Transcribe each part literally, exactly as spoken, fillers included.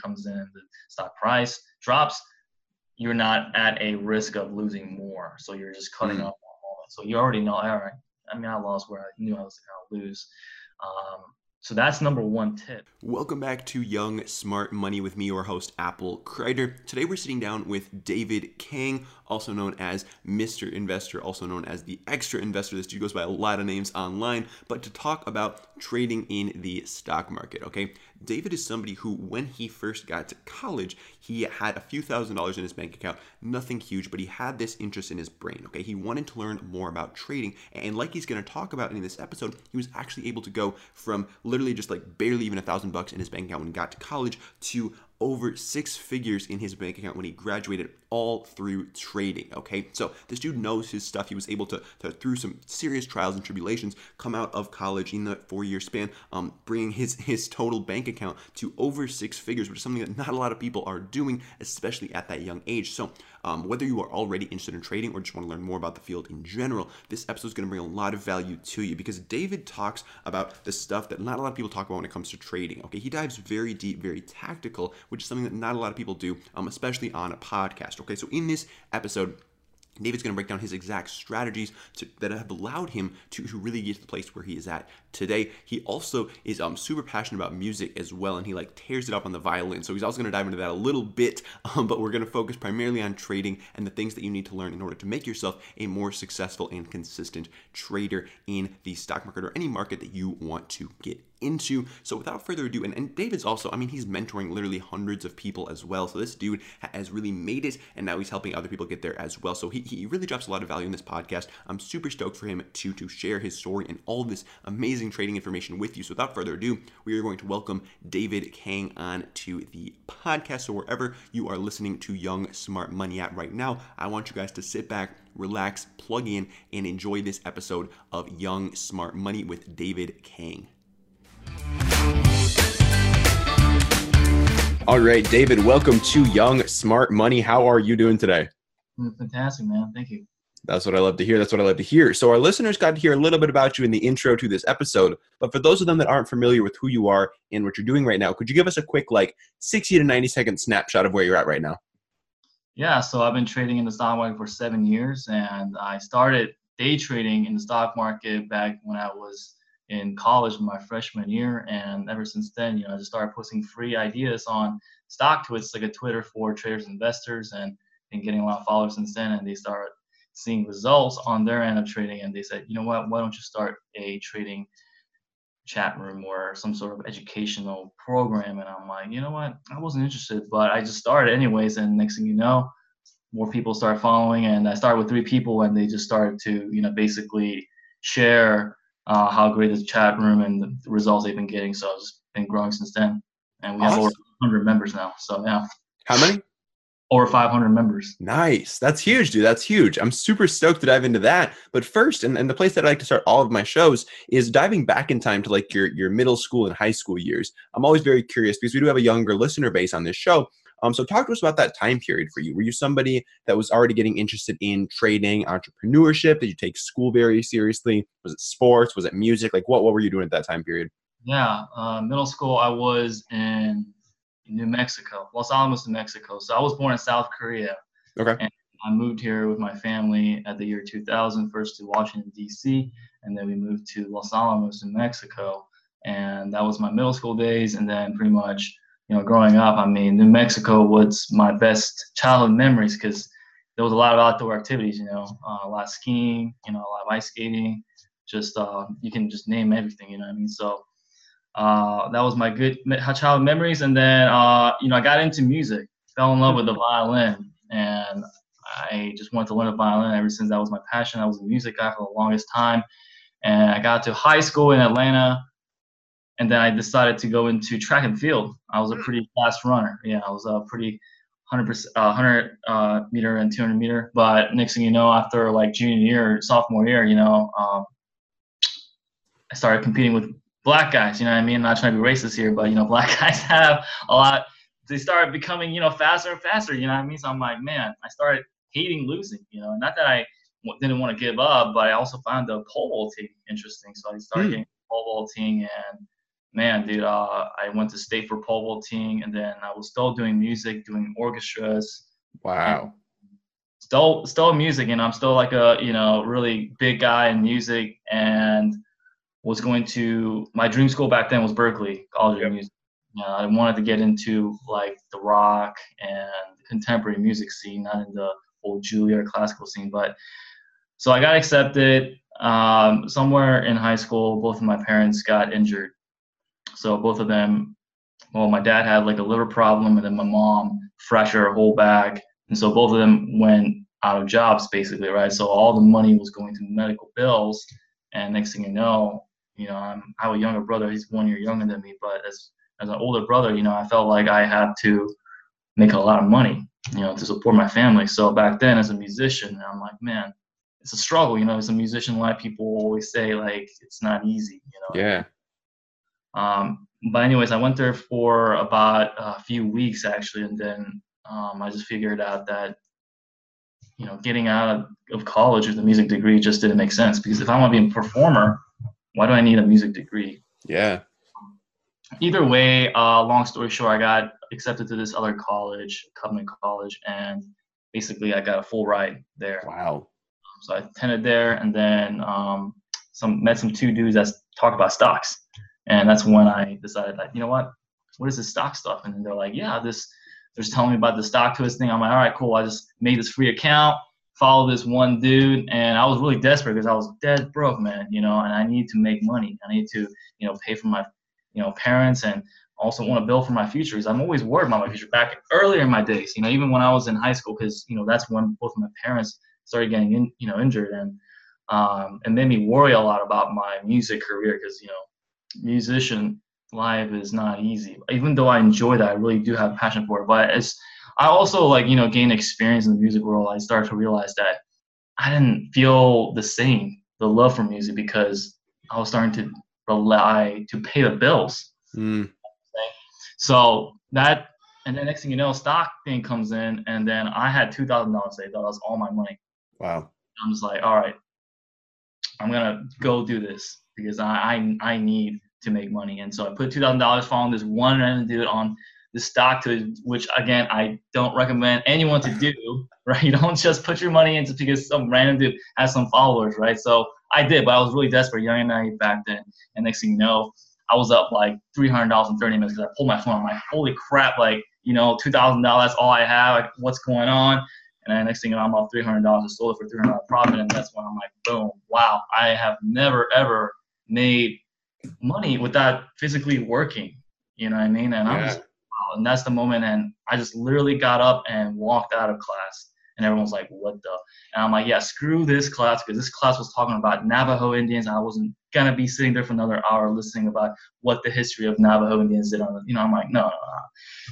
comes in, the stock price drops, you're not at a risk of losing more. So you're just cutting mm-hmm. off all that. So you already know, all right, I mean, I lost where I knew I was going to lose. Um, So that's number one tip. Welcome back to Young Smart Money with me, your host, Apple Kreider. Today we're sitting down with David Kang, also known as Mister Investor, also known as the Extra Investor. This dude goes by a lot of names online, but to talk about trading in the stock market, okay? David is somebody who, when he first got to college, he had a few thousand dollars in his bank account, nothing huge, but he had this interest in his brain, okay? He wanted to learn more about trading, and like he's gonna talk about in this episode, he was actually able to go from literally just like barely even a thousand bucks in his bank account when he got to college to over six figures in his bank account when he graduated, all through trading, okay? So this dude knows his stuff. He was able to, to through some serious trials and tribulations, come out of college in the four-year span, um, bringing his, his total bank account to over six figures, which is something that not a lot of people are doing, especially at that young age. So um, whether you are already interested in trading or just wanna learn more about the field in general, this episode is gonna bring a lot of value to you because David talks about the stuff that not a lot of people talk about when it comes to trading, okay? He dives very deep, very tactical, which is something that not a lot of people do, um, especially on a podcast, okay? So in this episode, David's going to break down his exact strategies to, that have allowed him to, to really get to the place where he is at today. He also is um, super passionate about music as well, and he like tears it up on the violin. So he's also going to dive into that a little bit, um, but we're going to focus primarily on trading and the things that you need to learn in order to make yourself a more successful and consistent trader in the stock market or any market that you want to get into. So without further ado, and, and David's also, I mean, he's mentoring literally hundreds of people as well. So this dude has really made it, and now he's helping other people get there as well. So he, he really drops a lot of value in this podcast. I'm super stoked for him to, to share his story and all this amazing trading information with you. So without further ado, we are going to welcome David Kang on to the podcast. So wherever you are listening to Young Smart Money at right now, I want you guys to sit back, relax, plug in, and enjoy this episode of Young Smart Money with David Kang. All right, David, welcome to Young Smart Money. How are you doing today? Fantastic, man. Thank you. That's what I love to hear. That's what I love to hear. So our listeners got to hear a little bit about you in the intro to this episode, but for those of them that aren't familiar with who you are and what you're doing right now, could you give us a quick like sixty to ninety second snapshot of where you're at right now? Yeah, so I've been trading in the stock market for seven years, and I started day trading in the stock market back when I was in college my freshman year, and ever since then, you know, I just started posting free ideas on StockTwits, like a Twitter for traders and investors, and been getting a lot of followers since then, and they started seeing results on their end of trading, and they said, you know what, why don't you start a trading chat room or some sort of educational program? And I'm like, you know what, I wasn't interested, but I just started anyways, and next thing you know, more people started following, and I started with three people, and they just started to, you know, basically share Uh, how great is the chat room and the results they've been getting. So it's been growing since then. And we awesome. have over one hundred members now. So yeah. How many? Over five hundred members. Nice. That's huge, dude. That's huge. I'm super stoked to dive into that. But first, and, and the place that I like to start all of my shows is diving back in time to like your, your middle school and high school years. I'm always very curious because we do have a younger listener base on this show. Um, so talk to us about that time period for you. Were you somebody that was already getting interested in trading, entrepreneurship? Did you take school very seriously? Was it sports? Was it music? Like what, what were you doing at that time period? Yeah, uh, middle school, I was in New Mexico, Los Alamos, New Mexico. So I was born in South Korea. Okay. And I moved here with my family at the year two thousand, first to Washington, D C, and then we moved to Los Alamos, New Mexico. And that was my middle school days. And then pretty much, you know, growing up, I mean, New Mexico was my best childhood memories because there was a lot of outdoor activities, you know, uh, a lot of skiing, you know, a lot of ice skating, just uh, you can just name everything, you know what I mean? So uh, that was my good childhood memories. And then, uh, you know, I got into music, fell in love with the violin, and I just wanted to learn the violin ever since. That was my passion. I was a music guy for the longest time. And I got to high school in Atlanta. And then I decided to go into track and field. I was a pretty fast runner. Yeah, I was a pretty one hundred, uh, one hundred uh, meter and two hundred meter. But next thing you know, after like junior year, sophomore year, you know, um, I started competing with black guys. You know what I mean? I'm not trying to be racist here, but, you know, black guys have a lot. They started becoming, you know, faster and faster. You know what I mean? So I'm like, man, I started hating losing. You know, not that I w- didn't want to give up, but I also found the pole vaulting interesting. So I started mm. getting pole vaulting and man, dude, uh, I went to state for pole vaulting, and then I was still doing music, doing orchestras. Wow. Still, still music, and I'm still like a, you know, really big guy in music, and was going to, my dream school back then was Berkeley College yep. of Music. You know, I wanted to get into like the rock and contemporary music scene, not in the old Juilliard classical scene. But so I got accepted. Um, somewhere in high school, both of my parents got injured. So both of them, well, my dad had like a liver problem, and then my mom fractured her whole back. And so both of them went out of jobs basically, right? So all the money was going to medical bills. And next thing you know, you know, I'm, I have a younger brother. He's one year younger than me. But as as an older brother, you know, I felt like I had to make a lot of money, you know, to support my family. So back then as a musician, I'm like, man, it's a struggle. You know, as a musician, a lot of people always say, like, it's not easy, you know? Yeah. Um, but anyways, I went there for about a few weeks, actually. And then um, I just figured out that, you know, getting out of college with a music degree just didn't make sense, because if I want to be a performer, why do I need a music degree? Yeah. Either way, uh, long story short, I got accepted to this other college, Covenant College, and basically I got a full ride there. Wow. So I attended there, and then um, some met some two dudes that talk about stocks, and that's when I decided, like, you know what, what is this stock stuff? And then they're like, yeah, this. They're just telling me about the StockTwits thing. I'm like, all right, cool. I just made this free account, follow this one dude, and I was really desperate because I was dead broke, man, you know, and I need to make money. I need to, you know, pay for my, you know, parents, and also want to build for my future, because I'm always worried about my future back earlier in my days, you know, even when I was in high school, because, you know, that's when both of my parents started getting, in, you know, injured, and um, and made me worry a lot about my music career, because, you know, musician life is not easy. Even though I enjoy that, I really do have a passion for it. But it's, I also, like, you know, gain experience in the music world. I started to realize that I didn't feel the same, the love for music, because I was starting to rely to pay the bills. Mm. Okay? So that, and the next thing you know, stock thing comes in, and then I had two thousand dollars saved. That was all my money. Wow. I'm just like, all right, I'm going to go do this, because I, I, I need to make money. And so I put two thousand dollars following this one random dude on the stock, to, which again, I don't recommend anyone to do, right? You don't just put your money in just because some random dude has some followers, right? So I did, but I was really desperate, young and naive back then. And next thing you know, I was up like three hundred dollars in thirty minutes, because I pulled my phone. I'm like, holy crap, like, you know, two thousand dollars, that's all I have. Like, what's going on? And then next thing you know, I'm up three hundred dollars. I sold it for three hundred dollars profit. And that's when I'm like, boom, wow, I have never, ever made money without physically working, you know what I mean? And yeah. I'm just, wow, and that's the moment. And I just literally got up and walked out of class, and everyone's like, what the? And I'm like, yeah, screw this class, because this class was talking about Navajo Indians. I wasn't gonna be sitting there for another hour listening about what the history of Navajo Indians did on the, you know, I'm like, no, no, no.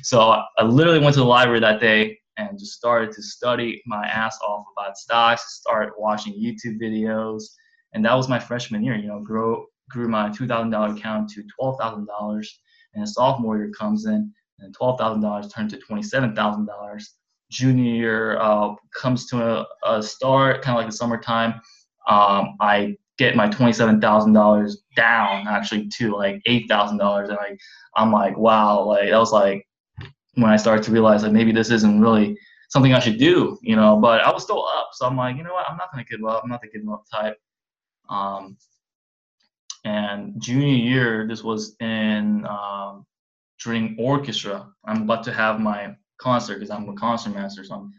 So I literally went to the library that day and just started to study my ass off about stocks, started watching YouTube videos. And that was my freshman year, you know, grow, grew my two thousand dollars account to twelve thousand dollars, and a sophomore year comes in, and twelve thousand dollars turned to twenty-seven thousand dollars. Junior year uh, comes to a, a start, kind of like the summertime. Um, I get my twenty-seven thousand dollars down, actually, to like eight thousand dollars, and I, I'm like, wow, like, that was like when I started to realize, like, maybe this isn't really something I should do, you know, but I was still up, so I'm like, you know what, I'm not going to give up, I'm not the give up type. Um, And junior year, this was in um, during orchestra. I'm about to have my concert, because I'm a concert master. So I'm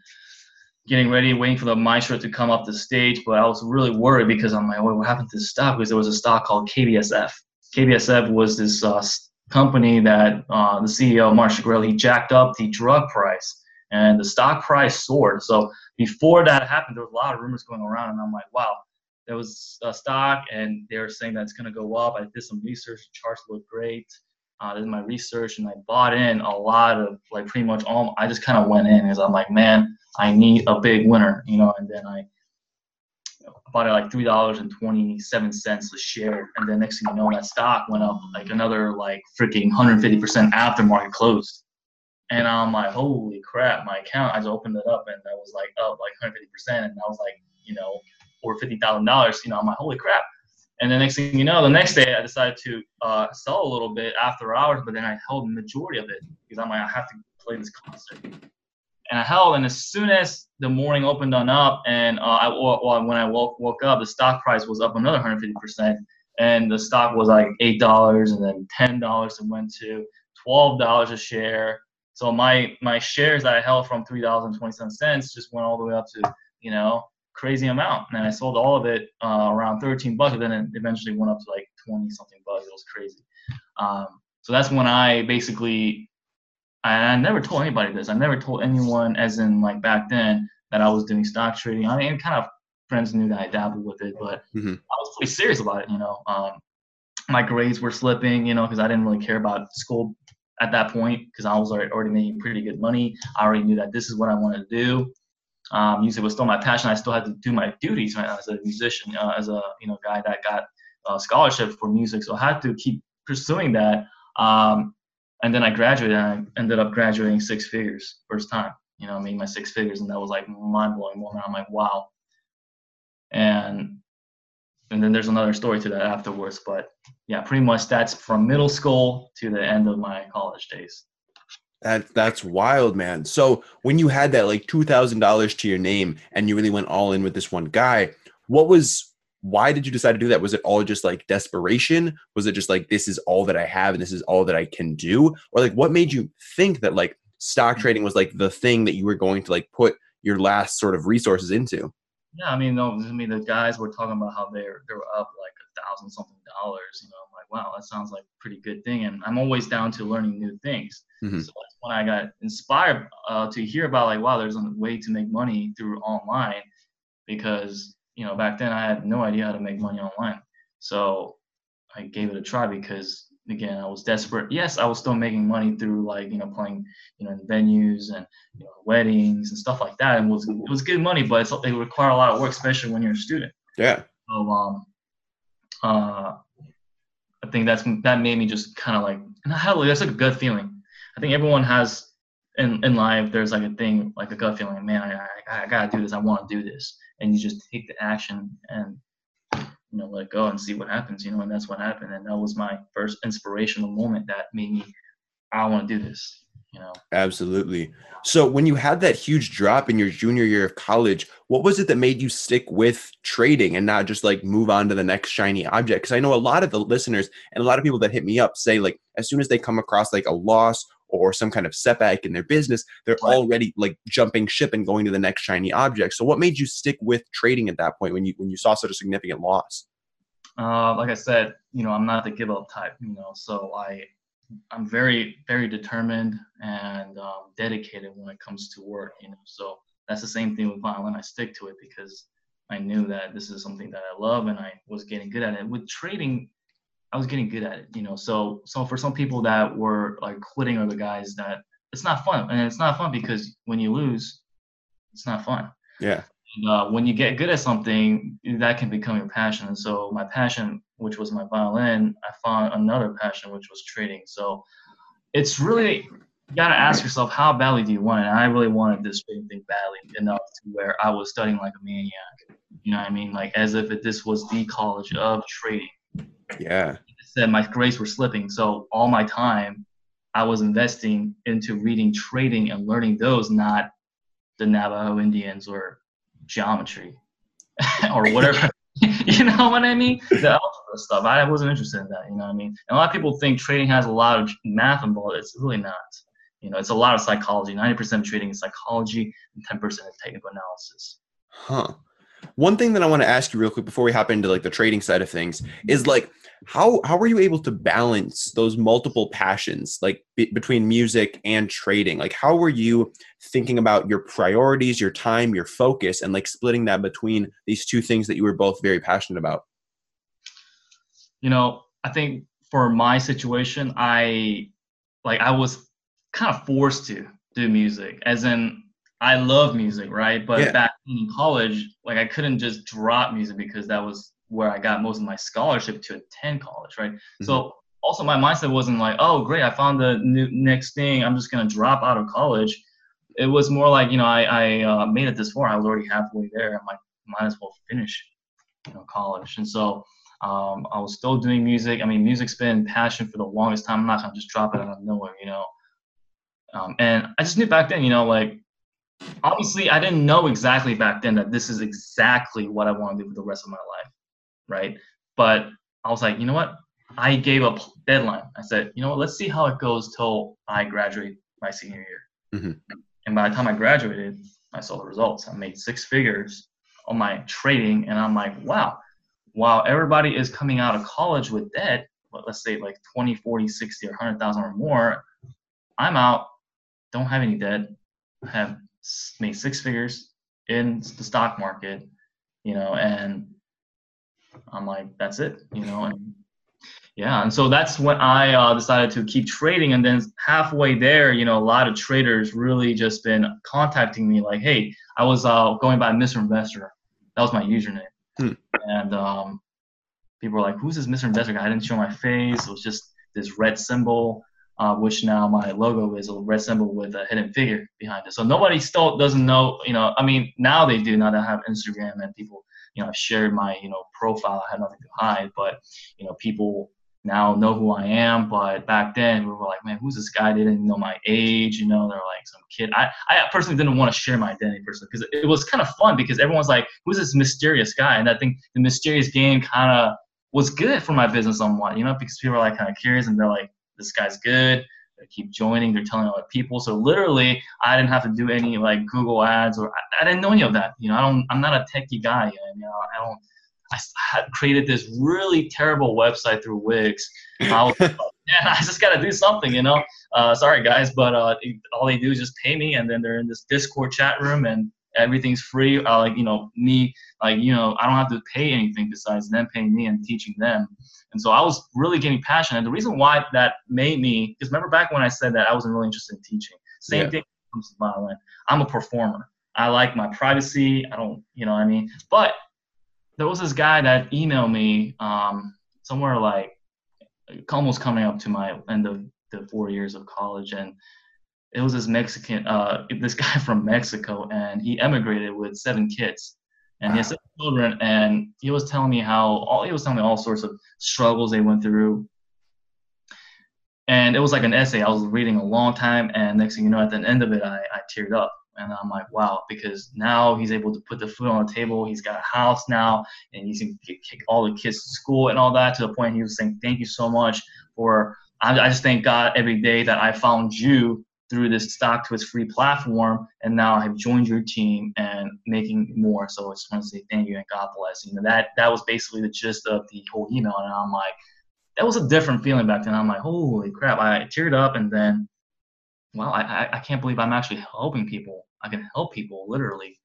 getting ready, waiting for the maestro to come up the stage. But I was really worried, because I'm like, well, what happened to the stock? Because there was a stock called K B S F. K B S F was this uh, company that uh, the C E O, Marsha Grell, he jacked up the drug price. And the stock price soared. So before that happened, there was a lot of rumors going around. And I'm like, wow. There was a stock, and they were saying that it's going to go up. I did some research. The charts looked great. I uh, did my research, and I bought in a lot of, like, pretty much all. I just kind of went in, because I'm like, man, I need a big winner, you know. And then I bought it like three dollars and twenty-seven cents a share. And then next thing you know, that stock went up like another, like, freaking one hundred fifty percent after market closed. And I'm like, holy crap, my account. I just opened it up, and I was like up like one hundred fifty percent. And I was like, you know, or fifty thousand dollars, you know, I'm like, holy crap. And the next thing you know, the next day I decided to uh, sell a little bit after hours, but then I held the majority of it because I'm like, I have to play this concert. And I held, and as soon as the morning opened on up, and uh, I well, when I woke, woke up, the stock price was up another one hundred fifty percent, and the stock was like eight dollars, and then ten dollars, and went to twelve dollars a share. So my my shares that I held from three dollars and twenty-seven cents just went all the way up to, you know, crazy amount. And I sold all of it uh, around thirteen bucks, and then it eventually went up to like twenty something bucks. It was crazy. Um, so that's when I basically. I never told anybody this. I never told anyone, as in like back then, that I was doing stock trading. I mean, kind of friends knew that I dabbled with it, but mm-hmm. I was pretty serious about it, you know. Um, my grades were slipping, you know, because I didn't really care about school at that point because I was already making pretty good money. I already knew that this is what I wanted to do. Um, music was still my passion. I still had to do my duties right now as a musician, uh, as a, you know, guy that got a scholarship for music. So I had to keep pursuing that. Um, And then I graduated, and I ended up graduating six figures, first time. You know, I made my six figures, and that was like mind-blowing moment. I'm like, wow. And and then there's another story to that afterwards. But, yeah, pretty much that's from middle school to the end of my college days. That, that's wild, man. So when you had that, like, two thousand dollars to your name and you really went all in with this one guy, what was – why did you decide to do that? Was it all just like desperation? Was it just like, this is all that I have and this is all that I can do? Or like, what made you think that like stock trading was like the thing that you were going to like put your last sort of resources into? Yeah, I mean, no, I mean, the guys were talking about how they're they're up like a thousand something dollars. You know, I'm like, wow, that sounds like a pretty good thing. And I'm always down to learning new things. Mm-hmm. So that's when I got inspired uh, to hear about like, wow, there's a way to make money through online, because you know, back then I had no idea how to make money online. So I gave it a try because, again, I was desperate. Yes, I was still making money through like, you know, playing, you know, in venues and, you know, weddings and stuff like that. And it was, it was good money, but it's, it required a lot of work, especially when you're a student. Yeah. So um, uh, I think that's that made me just kind of like, and I had, that's like a gut feeling. I think everyone has in, in life, there's like a thing, like a gut feeling, man, I, I, I got to do this. I want to do this. And you just take the action and, you know, let go and see what happens, you know, and that's what happened. And that was my first inspirational moment that made me, I want to do this, you know. Absolutely. So when you had that huge drop in your junior year of college, what was it that made you stick with trading and not just like move on to the next shiny object? Because I know a lot of the listeners and a lot of people that hit me up say like, as soon as they come across like a loss or some kind of setback in their business, they're already like jumping ship and going to the next shiny object. So what made you stick with trading at that point when you when you saw such a significant loss? Uh, like I said, you know, I'm not the give up type, you know, so I, I'm very, very determined and um, dedicated when it comes to work, you know, so that's the same thing with violin. I stick to it because I knew that this is something that I love and I was getting good at it. With trading, I was getting good at it, you know, so, so for some people that were like quitting are the guys that it's not fun, and it's not fun because when you lose, it's not fun. Yeah. And, uh, when you get good at something, that can become your passion. And so my passion, which was my violin, I found another passion, which was trading. So it's really, you got to ask yourself, how badly do you want it? And I really wanted this trading thing badly enough to where I was studying like a maniac, you know what I mean? Like as if it, this was the college of trading. Yeah. I said my grades were slipping, so all my time I was investing into reading trading and learning those, not the Navajo Indians or geometry or whatever. You know what I mean? The algebra stuff. I wasn't interested in that. You know what I mean? And a lot of people think trading has a lot of math involved. It's really not. You know, it's a lot of psychology. Ninety percent of trading is psychology, and ten percent is technical analysis. Huh. One thing that I want to ask you real quick before we hop into like the trading side of things is like, how, how were you able to balance those multiple passions, like b- between music and trading? Like, how were you thinking about your priorities, your time, your focus, and like splitting that between these two things that you were both very passionate about? You know, I think for my situation, I like, I was kind of forced to do music, as in, I love music, right? But yeah. Back in college, like I couldn't just drop music because that was where I got most of my scholarship to attend college, right? Mm-hmm. So also my mindset wasn't like, oh, great, I found the new next thing. I'm just going to drop out of college. It was more like, you know, I, I uh, made it this far. I was already halfway there. I might, might as well finish, you know, college. And so Um, I was still doing music. I mean, music's been passion for the longest time. I'm not gonna just drop it out of nowhere, you know. Um, and I just knew back then, you know, like, obviously I didn't know exactly back then that this is exactly what I want to do for the rest of my life, right? But I was like, you know what? I gave a deadline. I said, you know what? Let's see how it goes till I graduate my senior year. Mm-hmm. And by the time I graduated, I saw the results. I made six figures on my trading, and I'm like, wow. While everybody is coming out of college with debt, but let's say like twenty, forty, sixty, or one hundred thousand or more, I'm out, don't have any debt, have made six figures in the stock market, you know, and I'm like, that's it, you know, and yeah. And so that's when I uh, decided to keep trading. And then halfway there, you know, a lot of traders really just been contacting me like, hey, I was uh, going by Mister Investor. That was my username. Hmm. And um, people were like, who's this Mister Investor guy? I didn't show my face. It was just this red symbol, uh, which now my logo is a red symbol with a hidden figure behind it. So nobody still doesn't know, you know, I mean, now they do, now that I have Instagram and people, you know, shared my, you know, profile. I had nothing to hide, but, you know, people now know who I am. But back then we were like, man, who's this guy? They didn't know my age. You know, they're like some kid. I, I personally didn't want to share my identity personally, because it was kind of fun, because everyone's like, who's this mysterious guy? And I think the mysterious game kind of was good for my business somewhat, you know, because people are like kind of curious and they're like, this guy's good. They keep joining. They're telling other people. So literally I didn't have to do any like Google ads, or I, I didn't know any of that. You know, I don't, I'm not a techie guy. You know, I don't, I had created this really terrible website through Wix. I was like, man, I just got to do something, you know? Uh, sorry, guys, but uh, all they do is just pay me, and then they're in this Discord chat room, and everything's free. Uh, like, you know, me, like, you know, I don't have to pay anything besides them paying me and teaching them. And so I was really getting passionate. And the reason why that made me, because remember back when I said that I wasn't really interested in teaching. Same yeah. thing comes to my life. I'm a performer. I like my privacy. I don't, you know what I mean? But there was this guy that emailed me um, somewhere like almost coming up to my end of the four years of college. And it was this Mexican, uh, this guy from Mexico, and he emigrated with seven kids, and wow. he has seven children. And he was telling me how all, he was telling me all sorts of struggles they went through. And it was like an essay I was reading a long time. And next thing you know, at the end of it, I, I teared up. And I'm like, wow, because now he's able to put the food on the table. He's got a house now, and he's going to kick all the kids to school and all that, to the point he was saying, thank you so much for, I, I just thank God every day that I found you through this StockTwits free platform. And now I've joined your team and making more. So I just want to say thank you and God bless. You know, that, that was basically the gist of the whole email. And I'm like, that was a different feeling back then. I'm like, holy crap. I teared up, and then, wow, I, I can't believe I'm actually helping people. I can help people literally.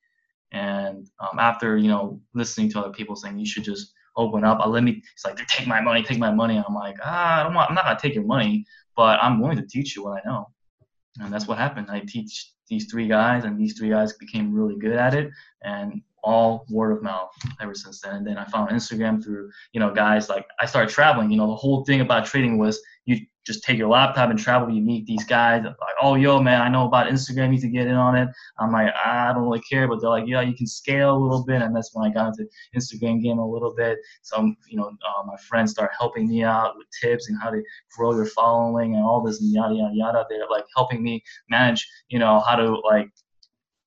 And um, after, you know, listening to other people saying, you should just open up. I let me, it's like, take my money, take my money. And I'm like, ah, I don't want, I'm not going to take your money, but I'm willing to teach you what I know. And that's what happened. I teach these three guys, and these three guys became really good at it, and all word of mouth ever since then. And then I found Instagram through, you know, guys like, I started traveling. You know, the whole thing about trading was you just take your laptop and travel. You meet these guys like, oh, yo, man, I know about Instagram. You need to get in on it. I'm like, I don't really care. But they're like, yeah, you can scale a little bit. And that's when I got into Instagram game a little bit. Some, you know, uh, my friends start helping me out with tips and how to grow your following and all this and yada, yada, yada. They're like helping me manage, you know, how to like,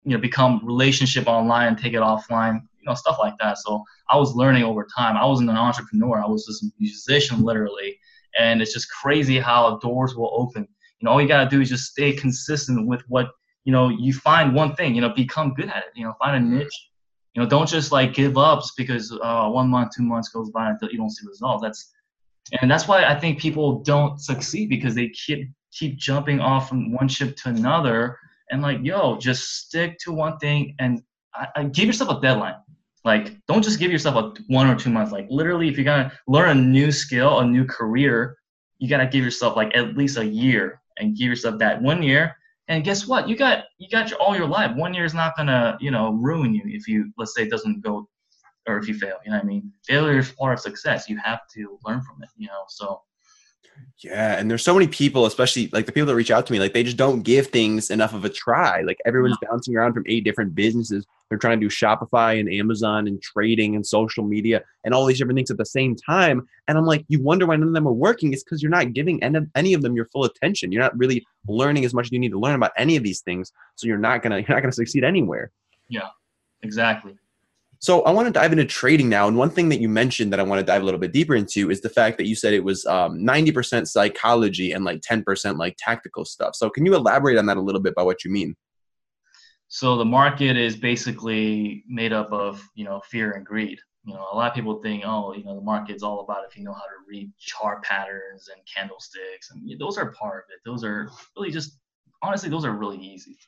you know, become relationship online and take it offline, you know, stuff like that. So I was learning over time. I wasn't an entrepreneur. I was just a musician literally. And it's just crazy how doors will open. You know, all you got to do is just stay consistent with what, you know, you find one thing, you know, become good at it, you know, find a niche, you know, don't just like give up because uh, one month, two months goes by until you don't see results. That's, and that's why I think people don't succeed, because they keep, keep jumping off from one ship to another. And like, yo, just stick to one thing, and I, I give yourself a deadline. Like, don't just give yourself a one or two months. Like, literally, if you're going to learn a new skill, a new career, you got to give yourself like at least a year, and give yourself that one year. And guess what? You got you got your, all your life. One year is not going to, you know, ruin you if you, let's say, it doesn't go, or if you fail. You know what I mean? Failure is part of success. You have to learn from it, you know? So Yeah. And there's so many people, especially like the people that reach out to me, like they just don't give things enough of a try. Like everyone's yeah. bouncing around from eight different businesses. They're trying to do Shopify and Amazon and trading and social media and all these different things at the same time. And I'm like, you wonder why none of them are working. It's because you're not giving any of them your full attention. You're not really learning as much as you need to learn about any of these things. So you're not going to, you're not going to succeed anywhere. Yeah, exactly. So I want to dive into trading now. And one thing that you mentioned that I want to dive a little bit deeper into is the fact that you said it was um, ninety percent psychology and like ten percent like tactical stuff. So can you elaborate on that a little bit by what you mean? So the market is basically made up of, you know, fear and greed. You know, a lot of people think, oh, you know, the market's all about if you know how to read chart patterns and candlesticks. And those are part of it. Those are really just, honestly, those are really easy.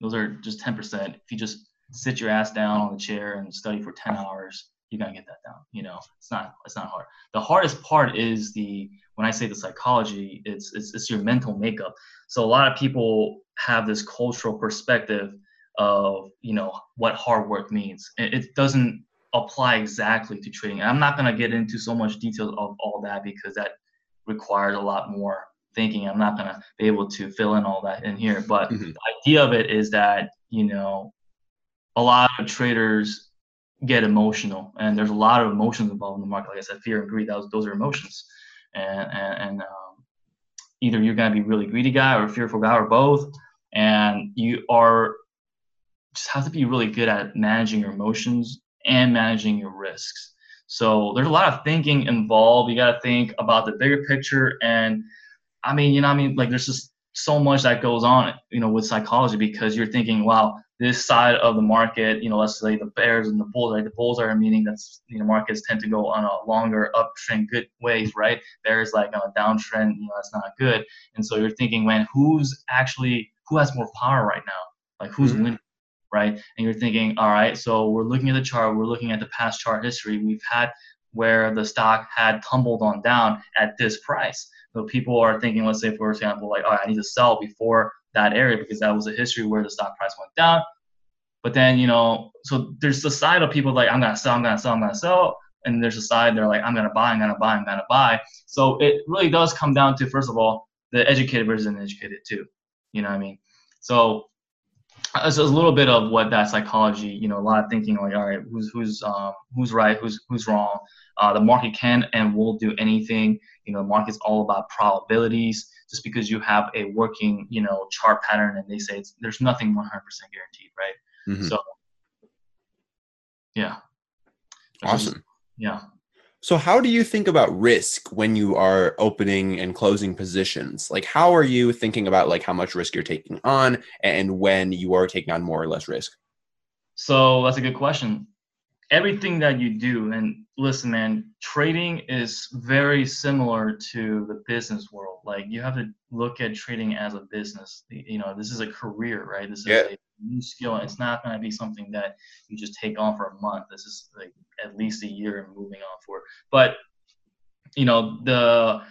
Those are just ten percent. If you just sit your ass down on the chair and study for ten hours, you're going to get that down. You know, it's not, it's not hard. The hardest part is the, when I say the psychology, it's, it's, it's your mental makeup. So a lot of people have this cultural perspective of, you know, what hard work means. It, it doesn't apply exactly to trading. And I'm not going to get into so much detail of all that because that requires a lot more thinking. I'm not going to be able to fill in all that in here, but mm-hmm. the idea of it is that, you know, a lot of traders get emotional, and there's a lot of emotions involved in the market. Like I said, fear and greed, that was, those are emotions. And, and, and um, either you're going to be really greedy guy or fearful guy or both. And you are just have to be really good at managing your emotions and managing your risks. So there's a lot of thinking involved. You got to think about the bigger picture. And I mean, you know, I mean, like there's just so much that goes on, you know, with psychology, because you're thinking, wow, this side of the market, you know, let's say the bears and the bulls, right? The bulls are meaning that's, you know, markets tend to go on a longer uptrend, good ways, right? Bears like on a downtrend, you know, that's not good. And so you're thinking, man, who's actually, who has more power right now? Like who's mm-hmm. winning, right? And you're thinking, all right, so we're looking at the chart, we're looking at the past chart history. We've had where the stock had tumbled on down at this price. So people are thinking, let's say, for example, like, all right, I need to sell before that area because that was a history where the stock price went down. But then, you know, so there's the side of people like, I'm going to sell, I'm going to sell, I'm going to sell. And there's a side they're like, I'm going to buy, I'm going to buy, I'm going to buy. So it really does come down to, first of all, the educated versus uneducated too. You know what I mean? So it's a little bit of what that psychology, you know, a lot of thinking like, all right, who's, who's, um, who's right, who's, who's wrong. Uh, the market can and will do anything. You know, the market's all about probabilities. Just because you have a working, you know, chart pattern and they say it's, there's nothing one hundred percent guaranteed, right? Mm-hmm. So, yeah. Which awesome. Is, yeah. So how do you think about risk when you are opening and closing positions? Like, how are you thinking about like how much risk you're taking on and when you are taking on more or less risk? So that's a good question. Everything that you do, and listen, man, trading is very similar to the business world. Like you have to look at trading as a business. You know, this is a career, right? This is yeah. a new skill. It's not going to be something that you just take on for a month. This is like at least a year and moving on for. But, you know, the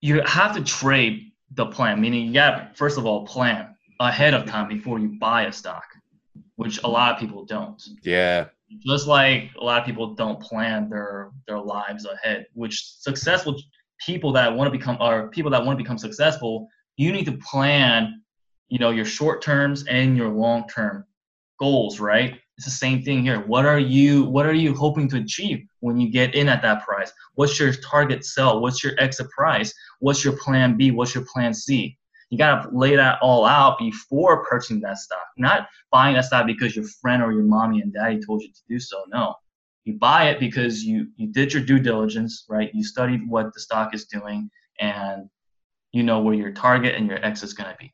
you have to trade the plan, meaning you got to, first of all, plan ahead of time before you buy a stock, which a lot of people don't. Yeah. Just like a lot of people don't plan their their lives ahead, which successful people that want to become or people that want to become successful, you need to plan, you know, your short terms and your long term goals, right? It's the same thing here. What are you what are you hoping to achieve when you get in at that price? What's your target sell? What's your exit price? What's your plan B? What's your plan C? You got to lay that all out before purchasing that stock, not buying that stock because your friend or your mommy and daddy told you to do so. No, you buy it because you, you did your due diligence, right? You studied what the stock is doing and you know where your target and your exit is going to be.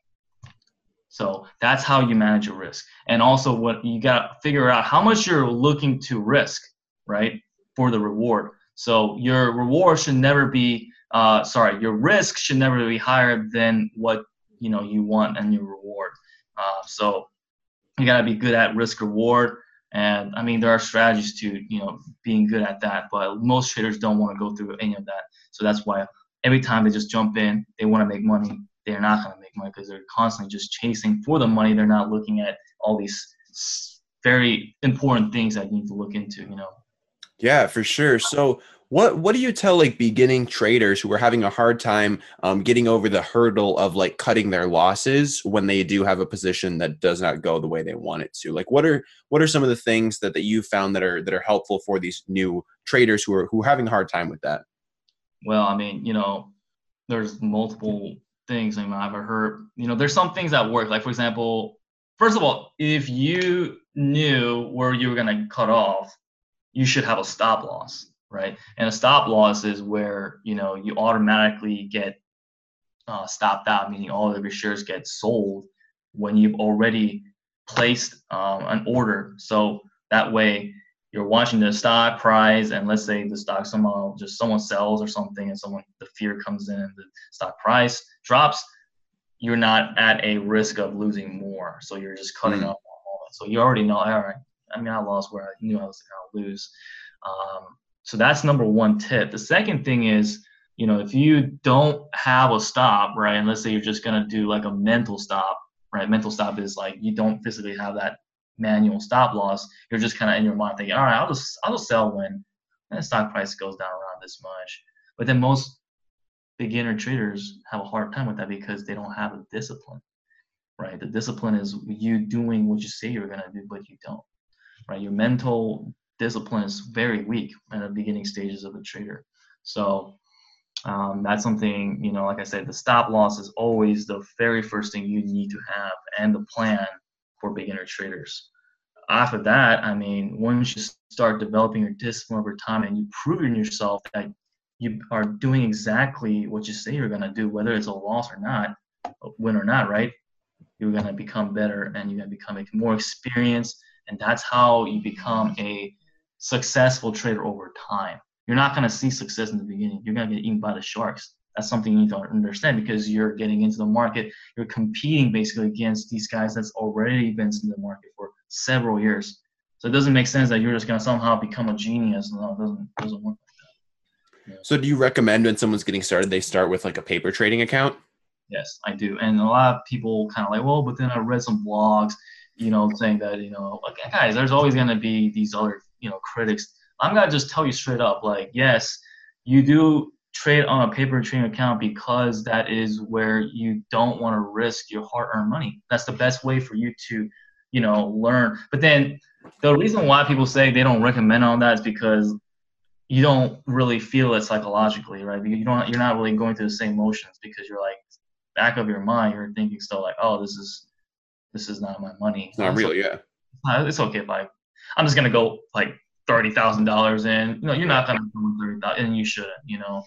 So that's how you manage your risk. And also what you got to figure out how much you're looking to risk, right? For the reward. So your reward should never be Uh, sorry, your risk should never be higher than what, you know, you want and your reward. Uh, so you got to be good at risk reward. And I mean, there are strategies to, you know, being good at that, but most traders don't want to go through any of that. So that's why every time they just jump in, they want to make money. They're not going to make money because they're constantly just chasing for the money. They're not looking at all these very important things that you need to look into, you know. Yeah, for sure. So what what do you tell like beginning traders who are having a hard time um, getting over the hurdle of like cutting their losses when they do have a position that does not go the way they want it to? Like what are what are some of the things that, that you found that are that are helpful for these new traders who are who are having a hard time with that? Well, I mean, you know, there's multiple things I mean, I've heard, you know, there's some things that work. Like, for example, first of all, if you knew where you were going to cut off, you should have a stop loss, right? And a stop loss is where, you know, you automatically get uh, stopped out, meaning all of your shares get sold when you've already placed um, an order. So that way you're watching the stock price, and let's say the stock somehow just someone sells or something, and someone the fear comes in and the stock price drops, you're not at a risk of losing more. So you're just cutting mm-hmm. off all that. So you already know, all right, I mean, I lost where I knew I was going to lose. Um, so that's number one tip. The second thing is, you know, if you don't have a stop, right, and let's say you're just going to do like a mental stop, right? Mental stop is like you don't physically have that manual stop loss. You're just kind of in your mind thinking, all right, I'll just, I'll just sell when the stock price goes down around this much. But then most beginner traders have a hard time with that because they don't have a discipline, right? The discipline is you doing what you say you're going to do, but you don't, right? Your mental discipline is very weak in the beginning stages of a trader. So um, that's something, you know, like I said, the stop loss is always the very first thing you need to have and the plan for beginner traders. After that, I mean, once you start developing your discipline over time and you prove in yourself that you are doing exactly what you say you're going to do, whether it's a loss or not, a win or not, right? You're going to become better and you're going to become more experienced. And that's how you become a successful trader over time. You're not going to see success in the beginning. You're going to get eaten by the sharks. That's something you need to understand because you're getting into the market. You're competing basically against these guys that's already been in the market for several years. So it doesn't make sense that you're just going to somehow become a genius. No, it doesn't, it doesn't work like that. Yeah. So do you recommend when someone's getting started, they start with like a paper trading account? Yes, I do. And a lot of people kind of like, well, but then I read some blogs, you know, saying that, you know, like, guys, there's always going to be these other, you know, critics. I'm going to just tell you straight up, like, yes, you do trade on a paper trading account because that is where you don't want to risk your hard-earned money. That's the best way for you to, you know, learn. But then the reason why people say they don't recommend on that is because you don't really feel it psychologically, right? You don't, you're not really going through the same motions because you're like back of your mind, you're thinking still like, oh, this is, this is not my money. It's not real. Yeah. It's okay if I, I'm just going to go like thirty thousand dollars in. No, you're not going to go thirty thousand and you shouldn't, you know?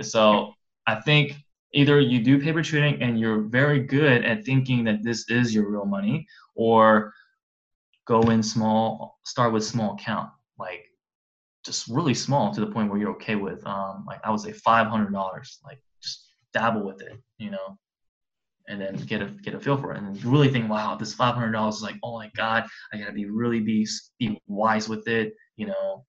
So I think either you do paper trading and you're very good at thinking that this is your real money, or go in small, start with small account, like just really small to the point where you're okay with, um, like I would say five hundred dollars, like just dabble with it, you know, and then get a, get a feel for it. And really think, wow, this five hundred dollars is like, oh my God, I gotta be really be, be wise with it, you know?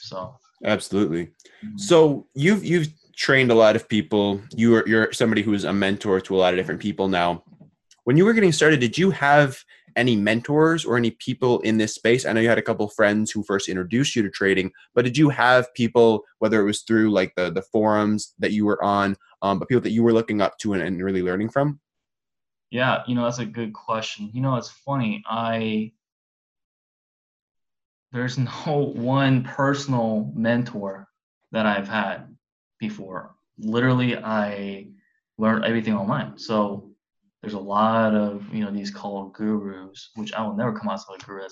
So. Absolutely. So you've you've trained a lot of people. You are you're somebody who is a mentor to a lot of different people now. When you were getting started, did you have any mentors or any people in this space? I know you had a couple of friends who first introduced you to trading, but did you have people, whether it was through like the the forums that you were on, um, but people that you were looking up to and, and really learning from? Yeah, you know, that's a good question. You know, it's funny. I There's no one personal mentor that I've had before. Literally, I learned everything online. So there's a lot of, you know, these called gurus, which I will never come out to a guru.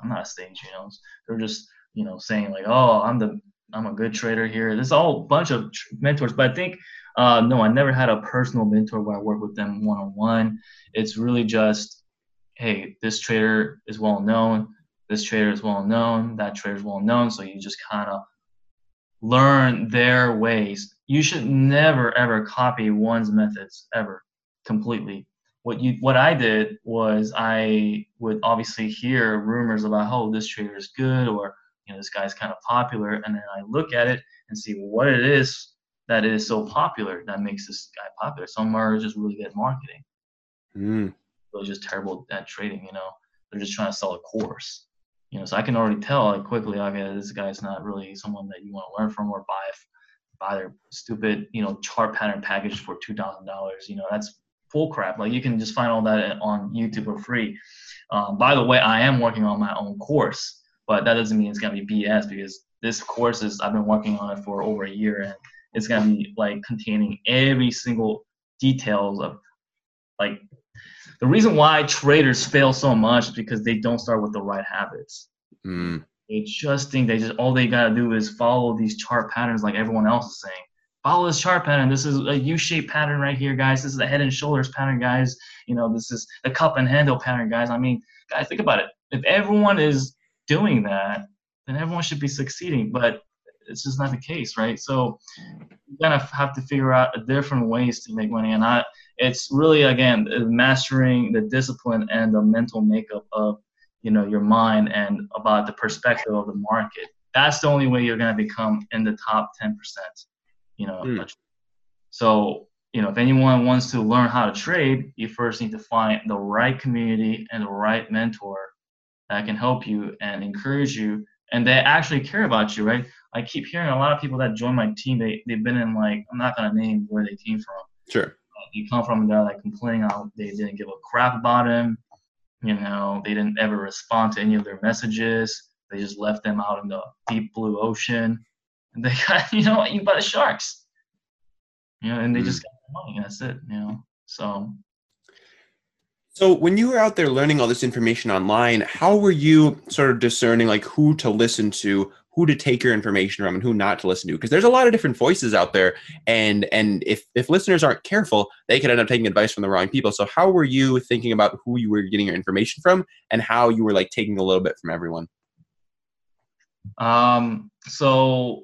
I'm not a stage, you know. They're just, you know, saying like, oh, I'm the I'm a good trader here. There's a whole bunch of tr- mentors. But I think, uh, no, I never had a personal mentor where I work with them one-on-one. It's really just, hey, this trader is well-known. This trader is well known, that trader is well known. So you just kind of learn their ways. You should never, ever copy one's methods ever completely. What you, what I did was I would obviously hear rumors about, oh, this trader is good, or, you know, this guy's kind of popular. And then I look at it and see what it is that is so popular that makes this guy popular. Some are just really good at marketing. Mm. They're just terrible at trading, you know, they're just trying to sell a course. You know, so I can already tell like quickly, okay, this guy's not really someone that you want to learn from or buy buy their stupid, you know, chart pattern package for two thousand dollars. You know, that's bull crap. Like, you can just find all that on YouTube for free. Um, by the way, I am working on my own course, but that doesn't mean it's gonna be B S, because this course is, I've been working on it for over a year, and it's gonna be like containing every single details of like. The reason why traders fail so much is because they don't start with the right habits. Mm. They just think they just all they gotta do is follow these chart patterns, like everyone else is saying. Follow this chart pattern. This is a U-shaped pattern right here, guys. This is the head and shoulders pattern, guys. You know, this is the cup and handle pattern, guys. I mean, guys, think about it. If everyone is doing that, then everyone should be succeeding. But it's just not the case, right? So you're gonna have to figure out different ways to make money, and I. It's really, again, mastering the discipline and the mental makeup of, you know, your mind and about the perspective of the market. That's the only way you're going to become in the top ten percent, you know. Mm. So, you know, if anyone wants to learn how to trade, you first need to find the right community and the right mentor that can help you and encourage you, and they actually care about you, right? I keep hearing a lot of people that join my team, they, they've been in, like, I'm not going to name where they came from. Sure. You come from there like complaining how they didn't give a crap about him, you know, they didn't ever respond to any of their messages, they just left them out in the deep blue ocean, and they got, you know, eaten by the sharks, you know, and they mm. just got their money, that's it, you know. So so when you were out there learning all this information online, how were you sort of discerning like who to listen to, who to take your information from, and who not to listen to? Because there's a lot of different voices out there, and and if, if listeners aren't careful, they could end up taking advice from the wrong people. So how were you thinking about who you were getting your information from, and how you were like taking a little bit from everyone? Um, so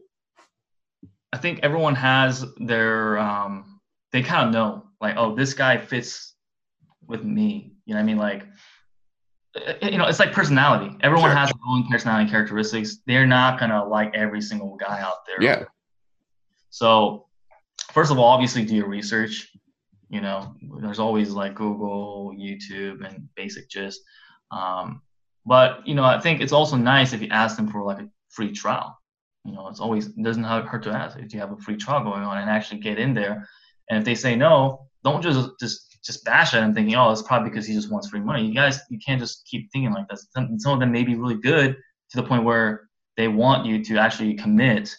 I think everyone has their, um, they kind of know like, oh, this guy fits with me. You know what I mean? Like, you know, it's like personality. Everyone sure. has their own personality characteristics. They're not going to like every single guy out there. Yeah. So first of all, obviously do your research. You know, there's always like Google, YouTube, and basic gist. Um, but, you know, I think it's also nice if you ask them for like a free trial. You know, it's always, it doesn't hurt to ask if you have a free trial going on and actually get in there. And if they say no, don't just just. just bash at him thinking, oh, it's probably because he just wants free money. You guys, you can't just keep thinking like this. Some of them may be really good to the point where they want you to actually commit,